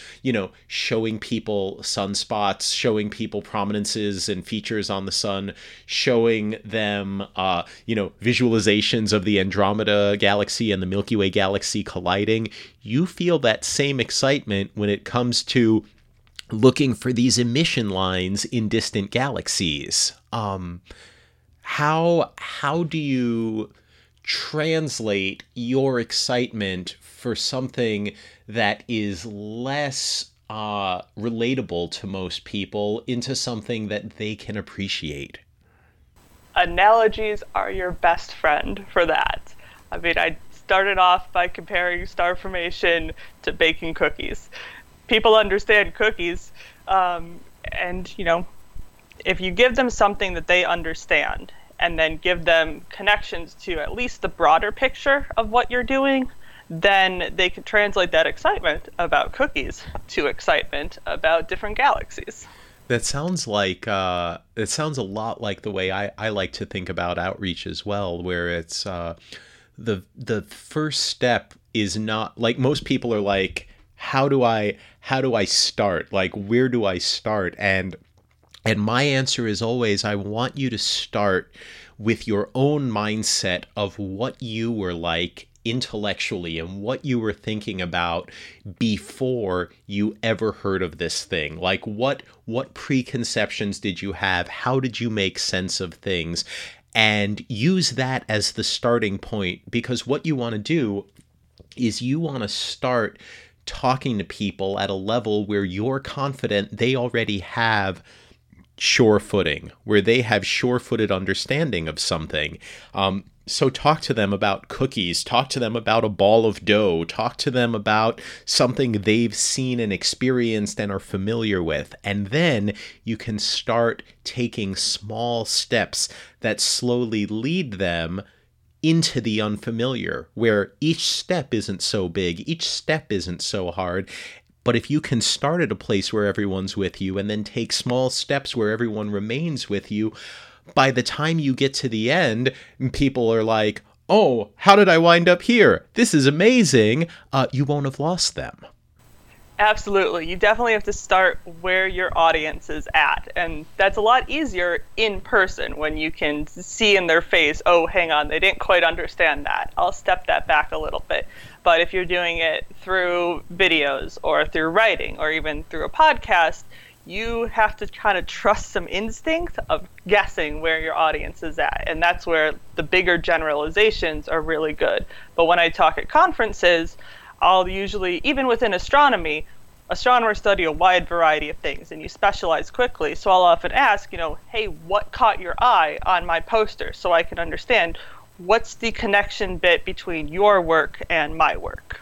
showing people sunspots, showing people prominences and features on the sun, showing them, visualizations of the Andromeda galaxy and the Milky Way galaxy colliding. You feel that same excitement when it comes to looking for these emission lines in distant galaxies. How do you translate your excitement for something that is less relatable to most people into something that they can appreciate? Analogies are your best friend for that. I mean, I started off by comparing star formation to baking cookies. People understand cookies, and if you give them something that they understand and then give them connections to at least the broader picture of what you're doing, then they can translate that excitement about cookies to excitement about different galaxies. That sounds like it sounds a lot like the way I like to think about outreach as well, where it's the first step is not like, most people are like, how do I start? Like, where do I start? And my answer is always, I want you to start with your own mindset of what you were like intellectually and what you were thinking about before you ever heard of this thing. Like, what preconceptions did you have? How did you make sense of things? And use that as the starting point, because what you want to do is you want to start talking to people at a level where you're confident they already have sure footing, where they have sure-footed understanding of something. So talk to them about cookies, talk to them about a ball of dough, talk to them about something they've seen and experienced and are familiar with. And then you can start taking small steps that slowly lead them into the unfamiliar, where each step isn't so big, each step isn't so hard. But if you can start at a place where everyone's with you and then take small steps where everyone remains with you, by the time you get to the end, people are like, oh, how did I wind up here? This is amazing. You won't have lost them. Absolutely. You definitely have to start where your audience is at. And that's a lot easier in person when you can see in their face, oh, hang on, they didn't quite understand that. I'll step that back a little bit. But if you're doing it through videos or through writing or even through a podcast, you have to kind of trust some instinct of guessing where your audience is at. And that's where the bigger generalizations are really good. But when I talk at conferences, I'll usually, even within astronomy, astronomers study a wide variety of things and you specialize quickly. So I'll often ask, you know, hey, what caught your eye on my poster? So I can understand what's the connection bit between your work and my work.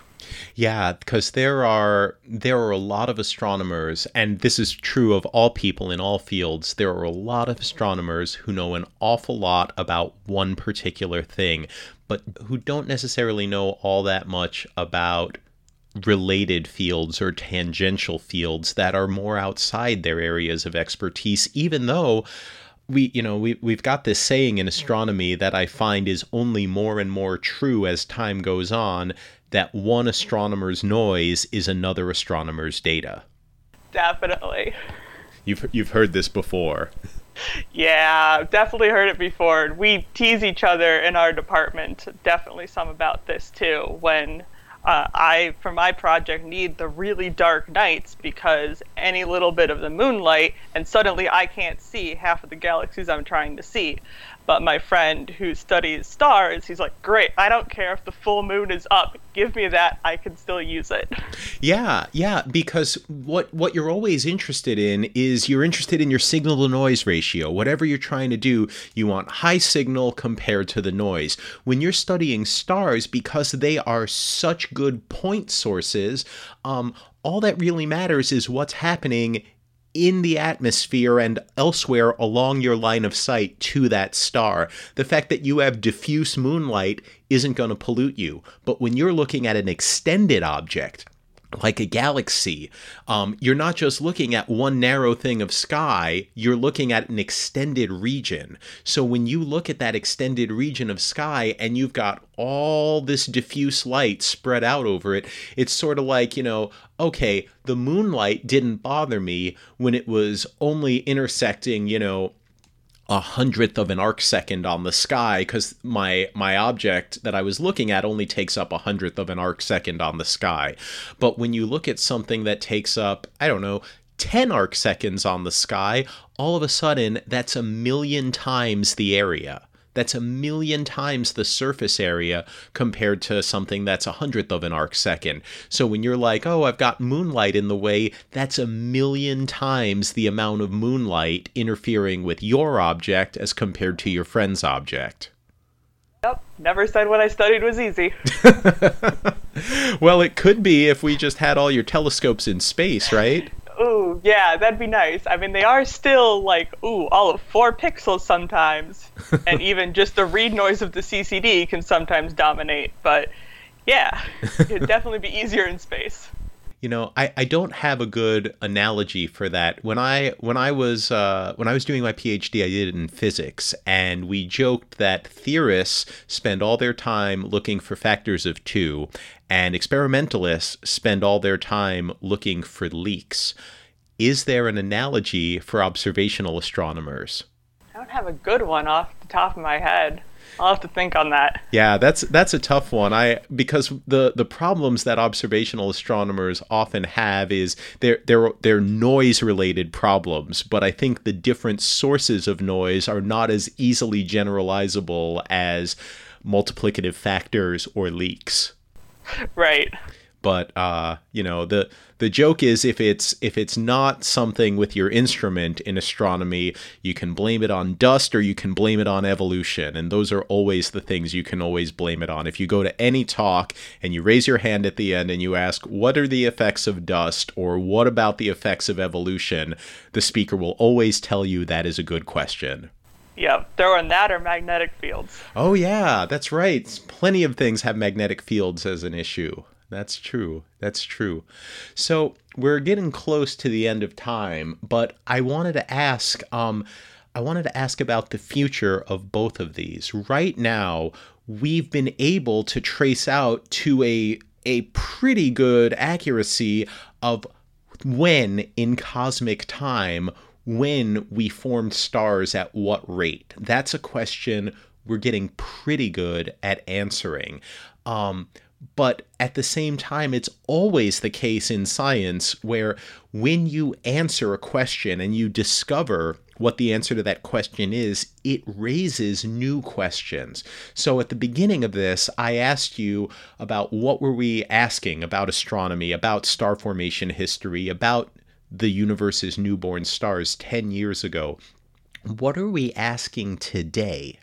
Yeah, because there are a lot of astronomers, and this is true of all people in all fields, there are a lot of astronomers who know an awful lot about one particular thing, but who don't necessarily know all that much about related fields or tangential fields that are more outside their areas of expertise, even though we've got this saying in astronomy that I find is only more and more true as time goes on, that one astronomer's noise is another astronomer's data. Definitely. You've heard this before. Yeah, I've definitely heard it before. We tease each other in our department, definitely some about this too, when I, for my project, need the really dark nights because any little bit of the moonlight and suddenly I can't see half of the galaxies I'm trying to see. But my friend who studies stars, he's like, great, I don't care if the full moon is up. Give me that. I can still use it. Yeah. Because what you're always interested in is you're interested in your signal to noise ratio. Whatever you're trying to do, you want high signal compared to the noise. When you're studying stars, because they are such good point sources, all that really matters is what's happening in the atmosphere and elsewhere along your line of sight to that star. The fact that you have diffuse moonlight isn't going to pollute you. But when you're looking at an extended object, like a galaxy, you're not just looking at one narrow thing of sky, you're looking at an extended region. So when you look at that extended region of sky and you've got all this diffuse light spread out over it, it's sort of like, you know, okay, the moonlight didn't bother me when it was only intersecting, you know, 100th of an arc second on the sky, because my object that I was looking at only takes up 100th of an arc second on the sky. But when you look at something that takes up, 10 arc seconds on the sky, all of a sudden that's 1,000,000 times the area. That's 1,000,000 times the surface area compared to something that's 100th of an arc second. So when you're like, oh, I've got moonlight in the way, that's 1,000,000 times the amount of moonlight interfering with your object as compared to your friend's object. Yep, never said what I studied was easy. Well, it could be if we just had all your telescopes in space, right? Ooh, yeah, that'd be nice. I mean, they are still like, ooh, all of 4 pixels sometimes. And even just the read noise of the CCD can sometimes dominate. But yeah, it'd definitely be easier in space. You know, I don't have a good analogy for that. When I was doing my PhD, I did it in physics, and we joked that theorists spend all their time looking for factors of 2, and experimentalists spend all their time looking for leaks. Is there an analogy for observational astronomers? I don't have a good one off the top of my head. I'll have to think on that. Yeah, that's a tough one. Because the problems that observational astronomers often have is they're noise-related problems, but I think the different sources of noise are not as easily generalizable as multiplicative factors or leaks. Right. But the joke is if it's not something with your instrument in astronomy, you can blame it on dust or you can blame it on evolution. And those are always the things you can always blame it on. If you go to any talk and you raise your hand at the end and you ask, what are the effects of dust or what about the effects of evolution, the speaker will always tell you that is a good question. Yeah, throw in that or magnetic fields. Oh, yeah, that's right. Plenty of things have magnetic fields as an issue. That's true. So we're getting close to the end of time, but I wanted to ask about the future of both of these. Right now, we've been able to trace out to a pretty good accuracy of when in cosmic time, when we formed stars at what rate. That's a question we're getting pretty good at answering. But at the same time, it's always the case in science where when you answer a question and you discover what the answer to that question is, it raises new questions. So at the beginning of this, I asked you about what were we asking about astronomy, about star formation history, about the universe's newborn stars 10 years ago. What are we asking today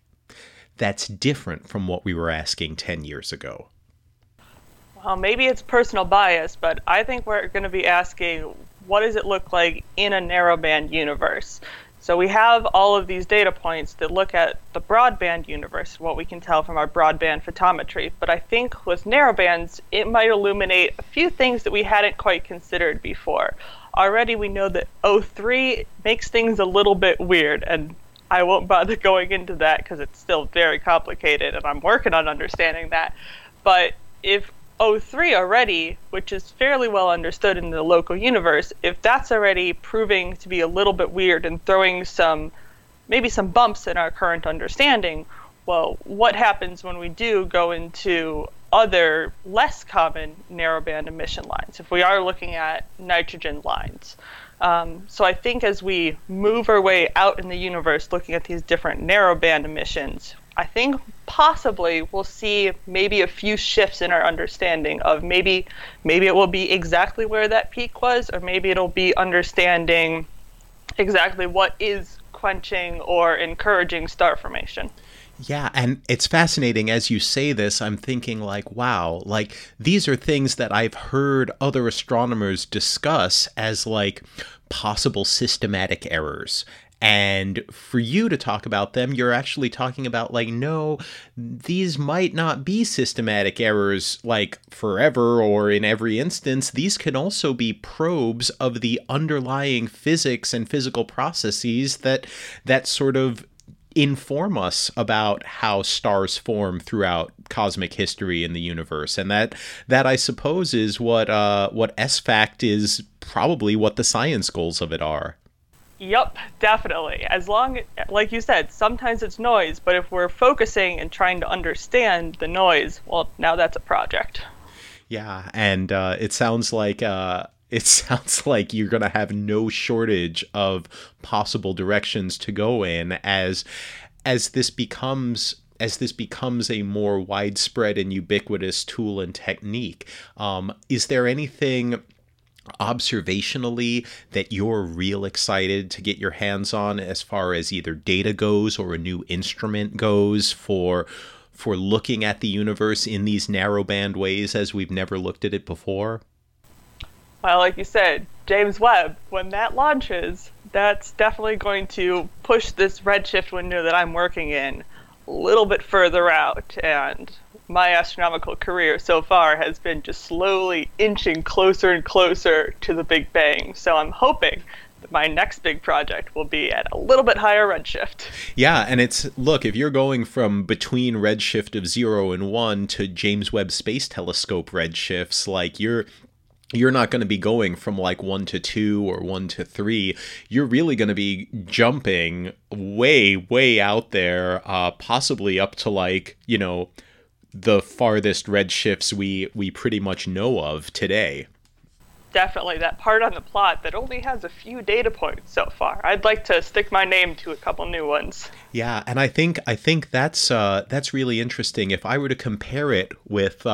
that's different from what we were asking 10 years ago? Well, maybe it's personal bias, but I think we're going to be asking, what does it look like in a narrowband universe? So we have all of these data points that look at the broadband universe, what we can tell from our broadband photometry. But I think with narrowbands, it might illuminate a few things that we hadn't quite considered before. Already we know that O3 makes things a little bit weird, and I won't bother going into that because it's still very complicated, and I'm working on understanding that. But if O3 already, which is fairly well understood in the local universe, if that's already proving to be a little bit weird and throwing maybe some bumps in our current understanding, well, what happens when we do go into other less common narrowband emission lines, if we are looking at nitrogen lines? So I think as we move our way out in the universe looking at these different narrowband emissions, I think possibly we'll see maybe a few shifts in our understanding of maybe it will be exactly where that peak was, or maybe it'll be understanding exactly what is quenching or encouraging star formation. Yeah, and it's fascinating. As you say this, I'm thinking like, wow, like these are things that I've heard other astronomers discuss as like possible systematic errors. And for you to talk about them, you're actually talking about like, no, these might not be systematic errors like forever or in every instance. These can also be probes of the underlying physics and physical processes that sort of inform us about how stars form throughout cosmic history in the universe. And that I suppose is what SFACT is, probably what the science goals of it are. Yep, definitely. As long, like you said, sometimes it's noise, but if we're focusing and trying to understand the noise, well, now that's a project. Yeah, and it sounds like you're going to have no shortage of possible directions to go in as this becomes a more widespread and ubiquitous tool and technique. Is there anything observationally that you're real excited to get your hands on as far as either data goes or a new instrument goes for looking at the universe in these narrowband ways as we've never looked at it before? Well, like you said, James Webb, when that launches, that's definitely going to push this redshift window that I'm working in a little bit further out. And my astronomical career so far has been just slowly inching closer and closer to the Big Bang. So I'm hoping that my next big project will be at a little bit higher redshift. Yeah, and look, if you're going from between redshift of 0 and 1 to James Webb Space Telescope redshifts, like you're not going to be going from like 1 to 2 or 1 to 3. You're really going to be jumping way, way out there, possibly up to like, you know, the farthest redshifts we pretty much know of today. Definitely that part on the plot that only has a few data points so far. I'd like to stick my name to a couple new ones. Yeah, and I think that's really interesting. If I were to compare it with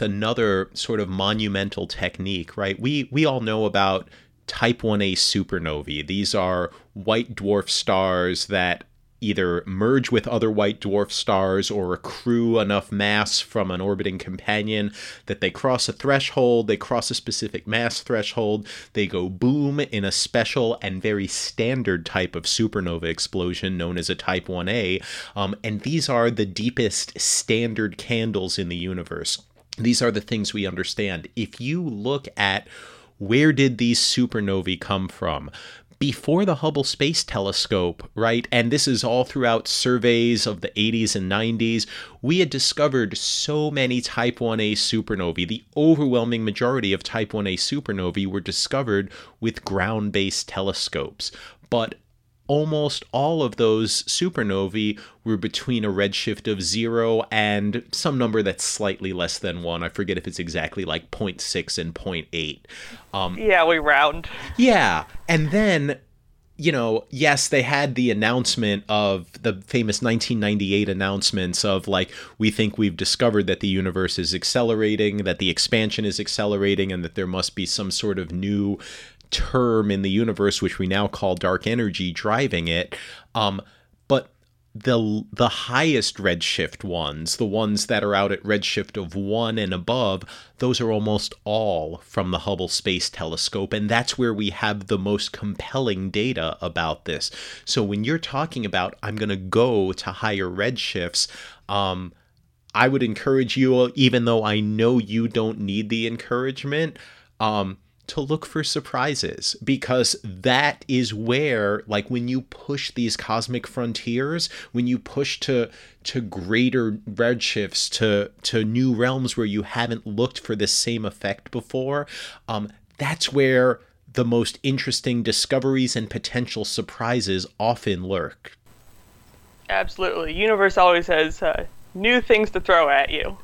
another sort of monumental technique, right? We all know about type 1a supernovae. These are white dwarf stars that either merge with other white dwarf stars or accrue enough mass from an orbiting companion that they cross a threshold, they cross a specific mass threshold, they go boom in a special and very standard type of supernova explosion known as a type 1a. And these are the deepest standard candles in the universe. These are the things we understand. If you look at where did these supernovae come from, before the Hubble Space Telescope, right, and this is all throughout surveys of the 80s and 90s, we had discovered so many type 1a supernovae. The overwhelming majority of type 1a supernovae were discovered with ground-based telescopes. But almost all of those supernovae were between a redshift of 0 and some number that's slightly less than 1. I forget if it's exactly like 0.6 and 0.8. Yeah, we round. Yeah. And then, you know, yes, they had the announcement of the famous 1998 announcements of like, we think we've discovered that the universe is accelerating, that the expansion is accelerating, and that there must be some sort of new term in the universe, which we now call dark energy, driving it. But the highest redshift ones, the ones that are out at redshift of 1 and above, those are almost all from the Hubble Space Telescope, and that's where we have the most compelling data about this. So when you're talking about, I'm going to go to higher redshifts, I would encourage you, even though I know you don't need the encouragement, to look for surprises, because that is where, like, when you push these cosmic frontiers, when you push to greater redshifts, to new realms where you haven't looked for the same effect before, that's where the most interesting discoveries and potential surprises often lurk. Absolutely. Universe always has new things to throw at you.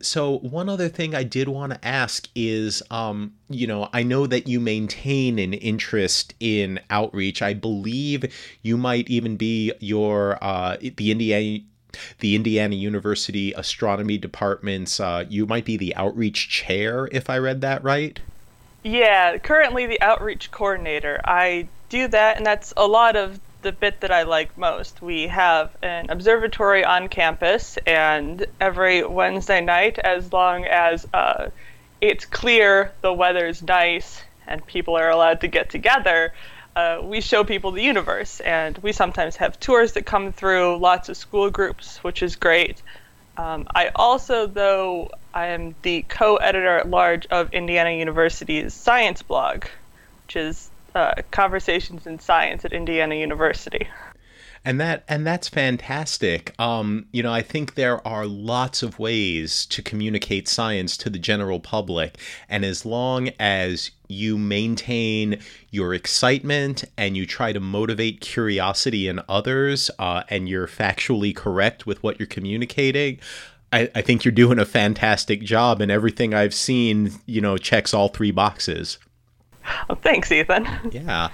So one other thing I did want to ask is, you know, I know that you maintain an interest in outreach. I believe you might even be the Indiana University Astronomy Department's, you might be the outreach chair, if I read that right. Yeah, currently the outreach coordinator. I do that, and that's a lot of the bit that I like most. We have an observatory on campus, and every Wednesday night, as long as it's clear, the weather's nice, and people are allowed to get together, we show people the universe. And we sometimes have tours that come through, lots of school groups, which is great. I also, though, I am the co-editor at large of Indiana University's science blog, which is Conversations in Science at Indiana University. And that's fantastic. You know, I think there are lots of ways to communicate science to the general public. And as long as you maintain your excitement and you try to motivate curiosity in others, and you're factually correct with what you're communicating, I think you're doing a fantastic job, and everything I've seen, you know, checks all 3 boxes. Oh, thanks, Ethan. Yeah.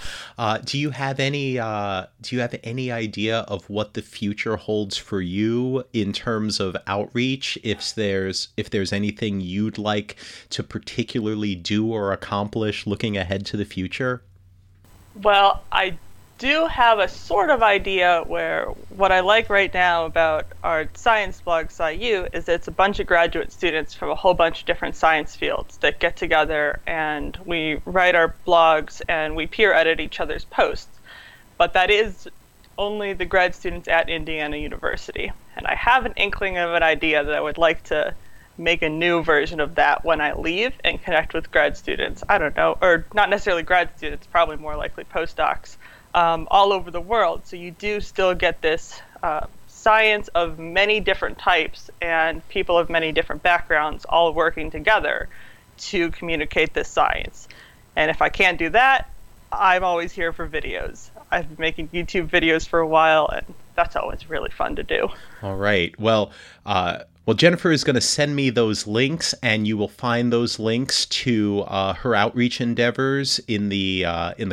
Do you have any idea of what the future holds for you in terms of outreach? If there's anything you'd like to particularly do or accomplish looking ahead to the future? Well, I do have a sort of idea where what I like right now about our science blog, SciU, is it's a bunch of graduate students from a whole bunch of different science fields that get together, and we write our blogs and we peer edit each other's posts. But that is only the grad students at Indiana University. And I have an inkling of an idea that I would like to make a new version of that when I leave and connect with grad students. I don't know, or not necessarily grad students, probably more likely postdocs. All over the world. So you do still get this science of many different types and people of many different backgrounds all working together to communicate this science. And if I can't do that, I'm always here for videos. I've been making YouTube videos for a while, and that's always really fun to do. All right. Well, Jennifer is going to send me those links, and you will find those links to her outreach endeavors in the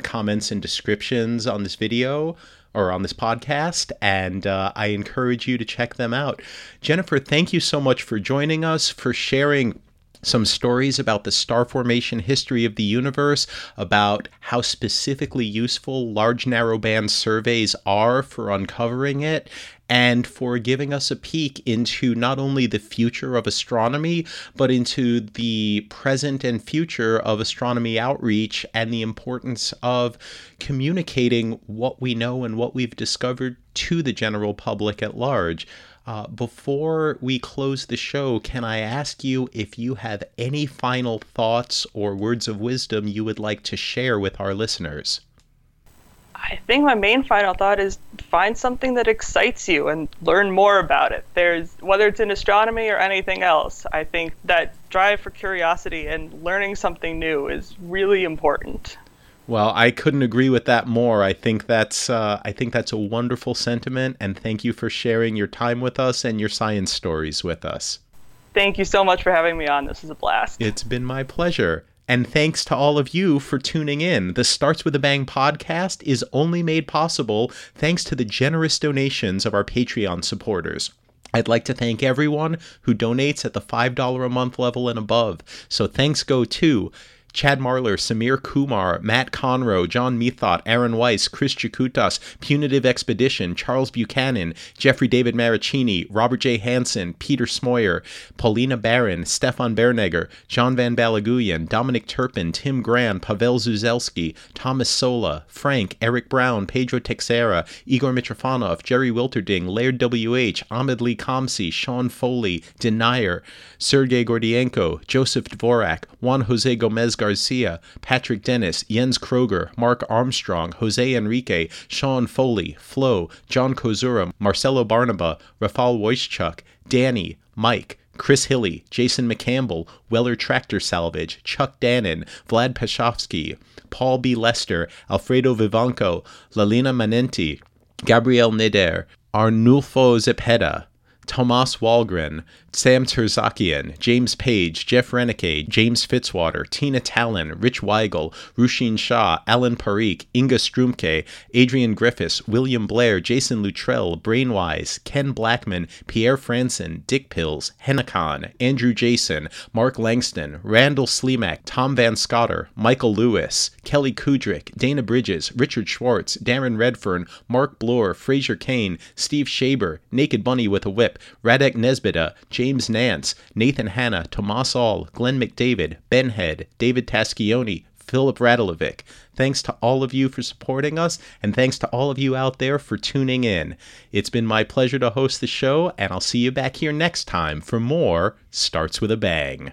comments and descriptions on this video or on this podcast, and I encourage you to check them out. Jennifer, thank you so much for joining us, for sharing some stories about the star formation history of the universe, about how specifically useful large narrowband surveys are for uncovering it, and for giving us a peek into not only the future of astronomy, but into the present and future of astronomy outreach and the importance of communicating what we know and what we've discovered to the general public at large. Before we close the show, can I ask you if you have any final thoughts or words of wisdom you would like to share with our listeners? I think my main final thought is find something that excites you and learn more about it. Whether it's in astronomy or anything else, I think that drive for curiosity and learning something new is really important. Well, I couldn't agree with that more. I think that's a wonderful sentiment, and thank you for sharing your time with us and your science stories with us. Thank you so much for having me on. This is a blast. It's been my pleasure. And thanks to all of you for tuning in. The Starts with a Bang podcast is only made possible thanks to the generous donations of our Patreon supporters. I'd like to thank everyone who donates at the $5 a month level and above. So thanks go to Chad Marler, Samir Kumar, Matt Conroe, John Methot, Aaron Weiss, Chris Jakutas, Punitive Expedition, Charles Buchanan, Jeffrey David Maricini, Robert J. Hansen, Peter Smoyer, Paulina Barron, Stefan Bernegger, John Van Balaguyan, Dominic Turpin, Tim Gran, Pavel Zuzelski, Thomas Sola, Frank, Eric Brown, Pedro Texera, Igor Mitrofanov, Jerry Wilterding, Laird W.H., Ahmed Lee Kamsi, Sean Foley, Denier, Sergei Gordienko, Joseph Dvorak, Juan Jose Gomez Garcia, Patrick Dennis, Jens Kroger, Mark Armstrong, Jose Enrique, Sean Foley, Flo, John Kozura, Marcelo Barnaba, Rafal Wojciech, Danny, Mike, Chris Hilly, Jason McCampbell, Weller Tractor Salvage, Chuck Dannon, Vlad Peshovsky, Paul B. Lester, Alfredo Vivanco, Lalina Manenti, Gabriel Nider, Arnulfo Zepeda, Tomas Walgren, Sam Terzakian, James Page, Jeff Renike, James Fitzwater, Tina Tallon, Rich Weigel, Rushin Shah, Alan Parikh, Inga Strumke, Adrian Griffiths, William Blair, Jason Luttrell, Brainwise, Ken Blackman, Pierre Franson, Dick Pills, Hennicon, Andrew Jason, Mark Langston, Randall Slimak, Tom Van Scotter, Michael Lewis, Kelly Kudrick, Dana Bridges, Richard Schwartz, Darren Redfern, Mark Bloor, Fraser Kane, Steve Shaber, Naked Bunny with a Whip, Radek Nesbita, James Nance, Nathan Hanna, Tomas All, Glenn McDavid, Ben Head, David Taschioni, Philip Radulovic. Thanks to all of you for supporting us, and thanks to all of you out there for tuning in. It's been my pleasure to host the show, and I'll see you back here next time for more Starts with a Bang.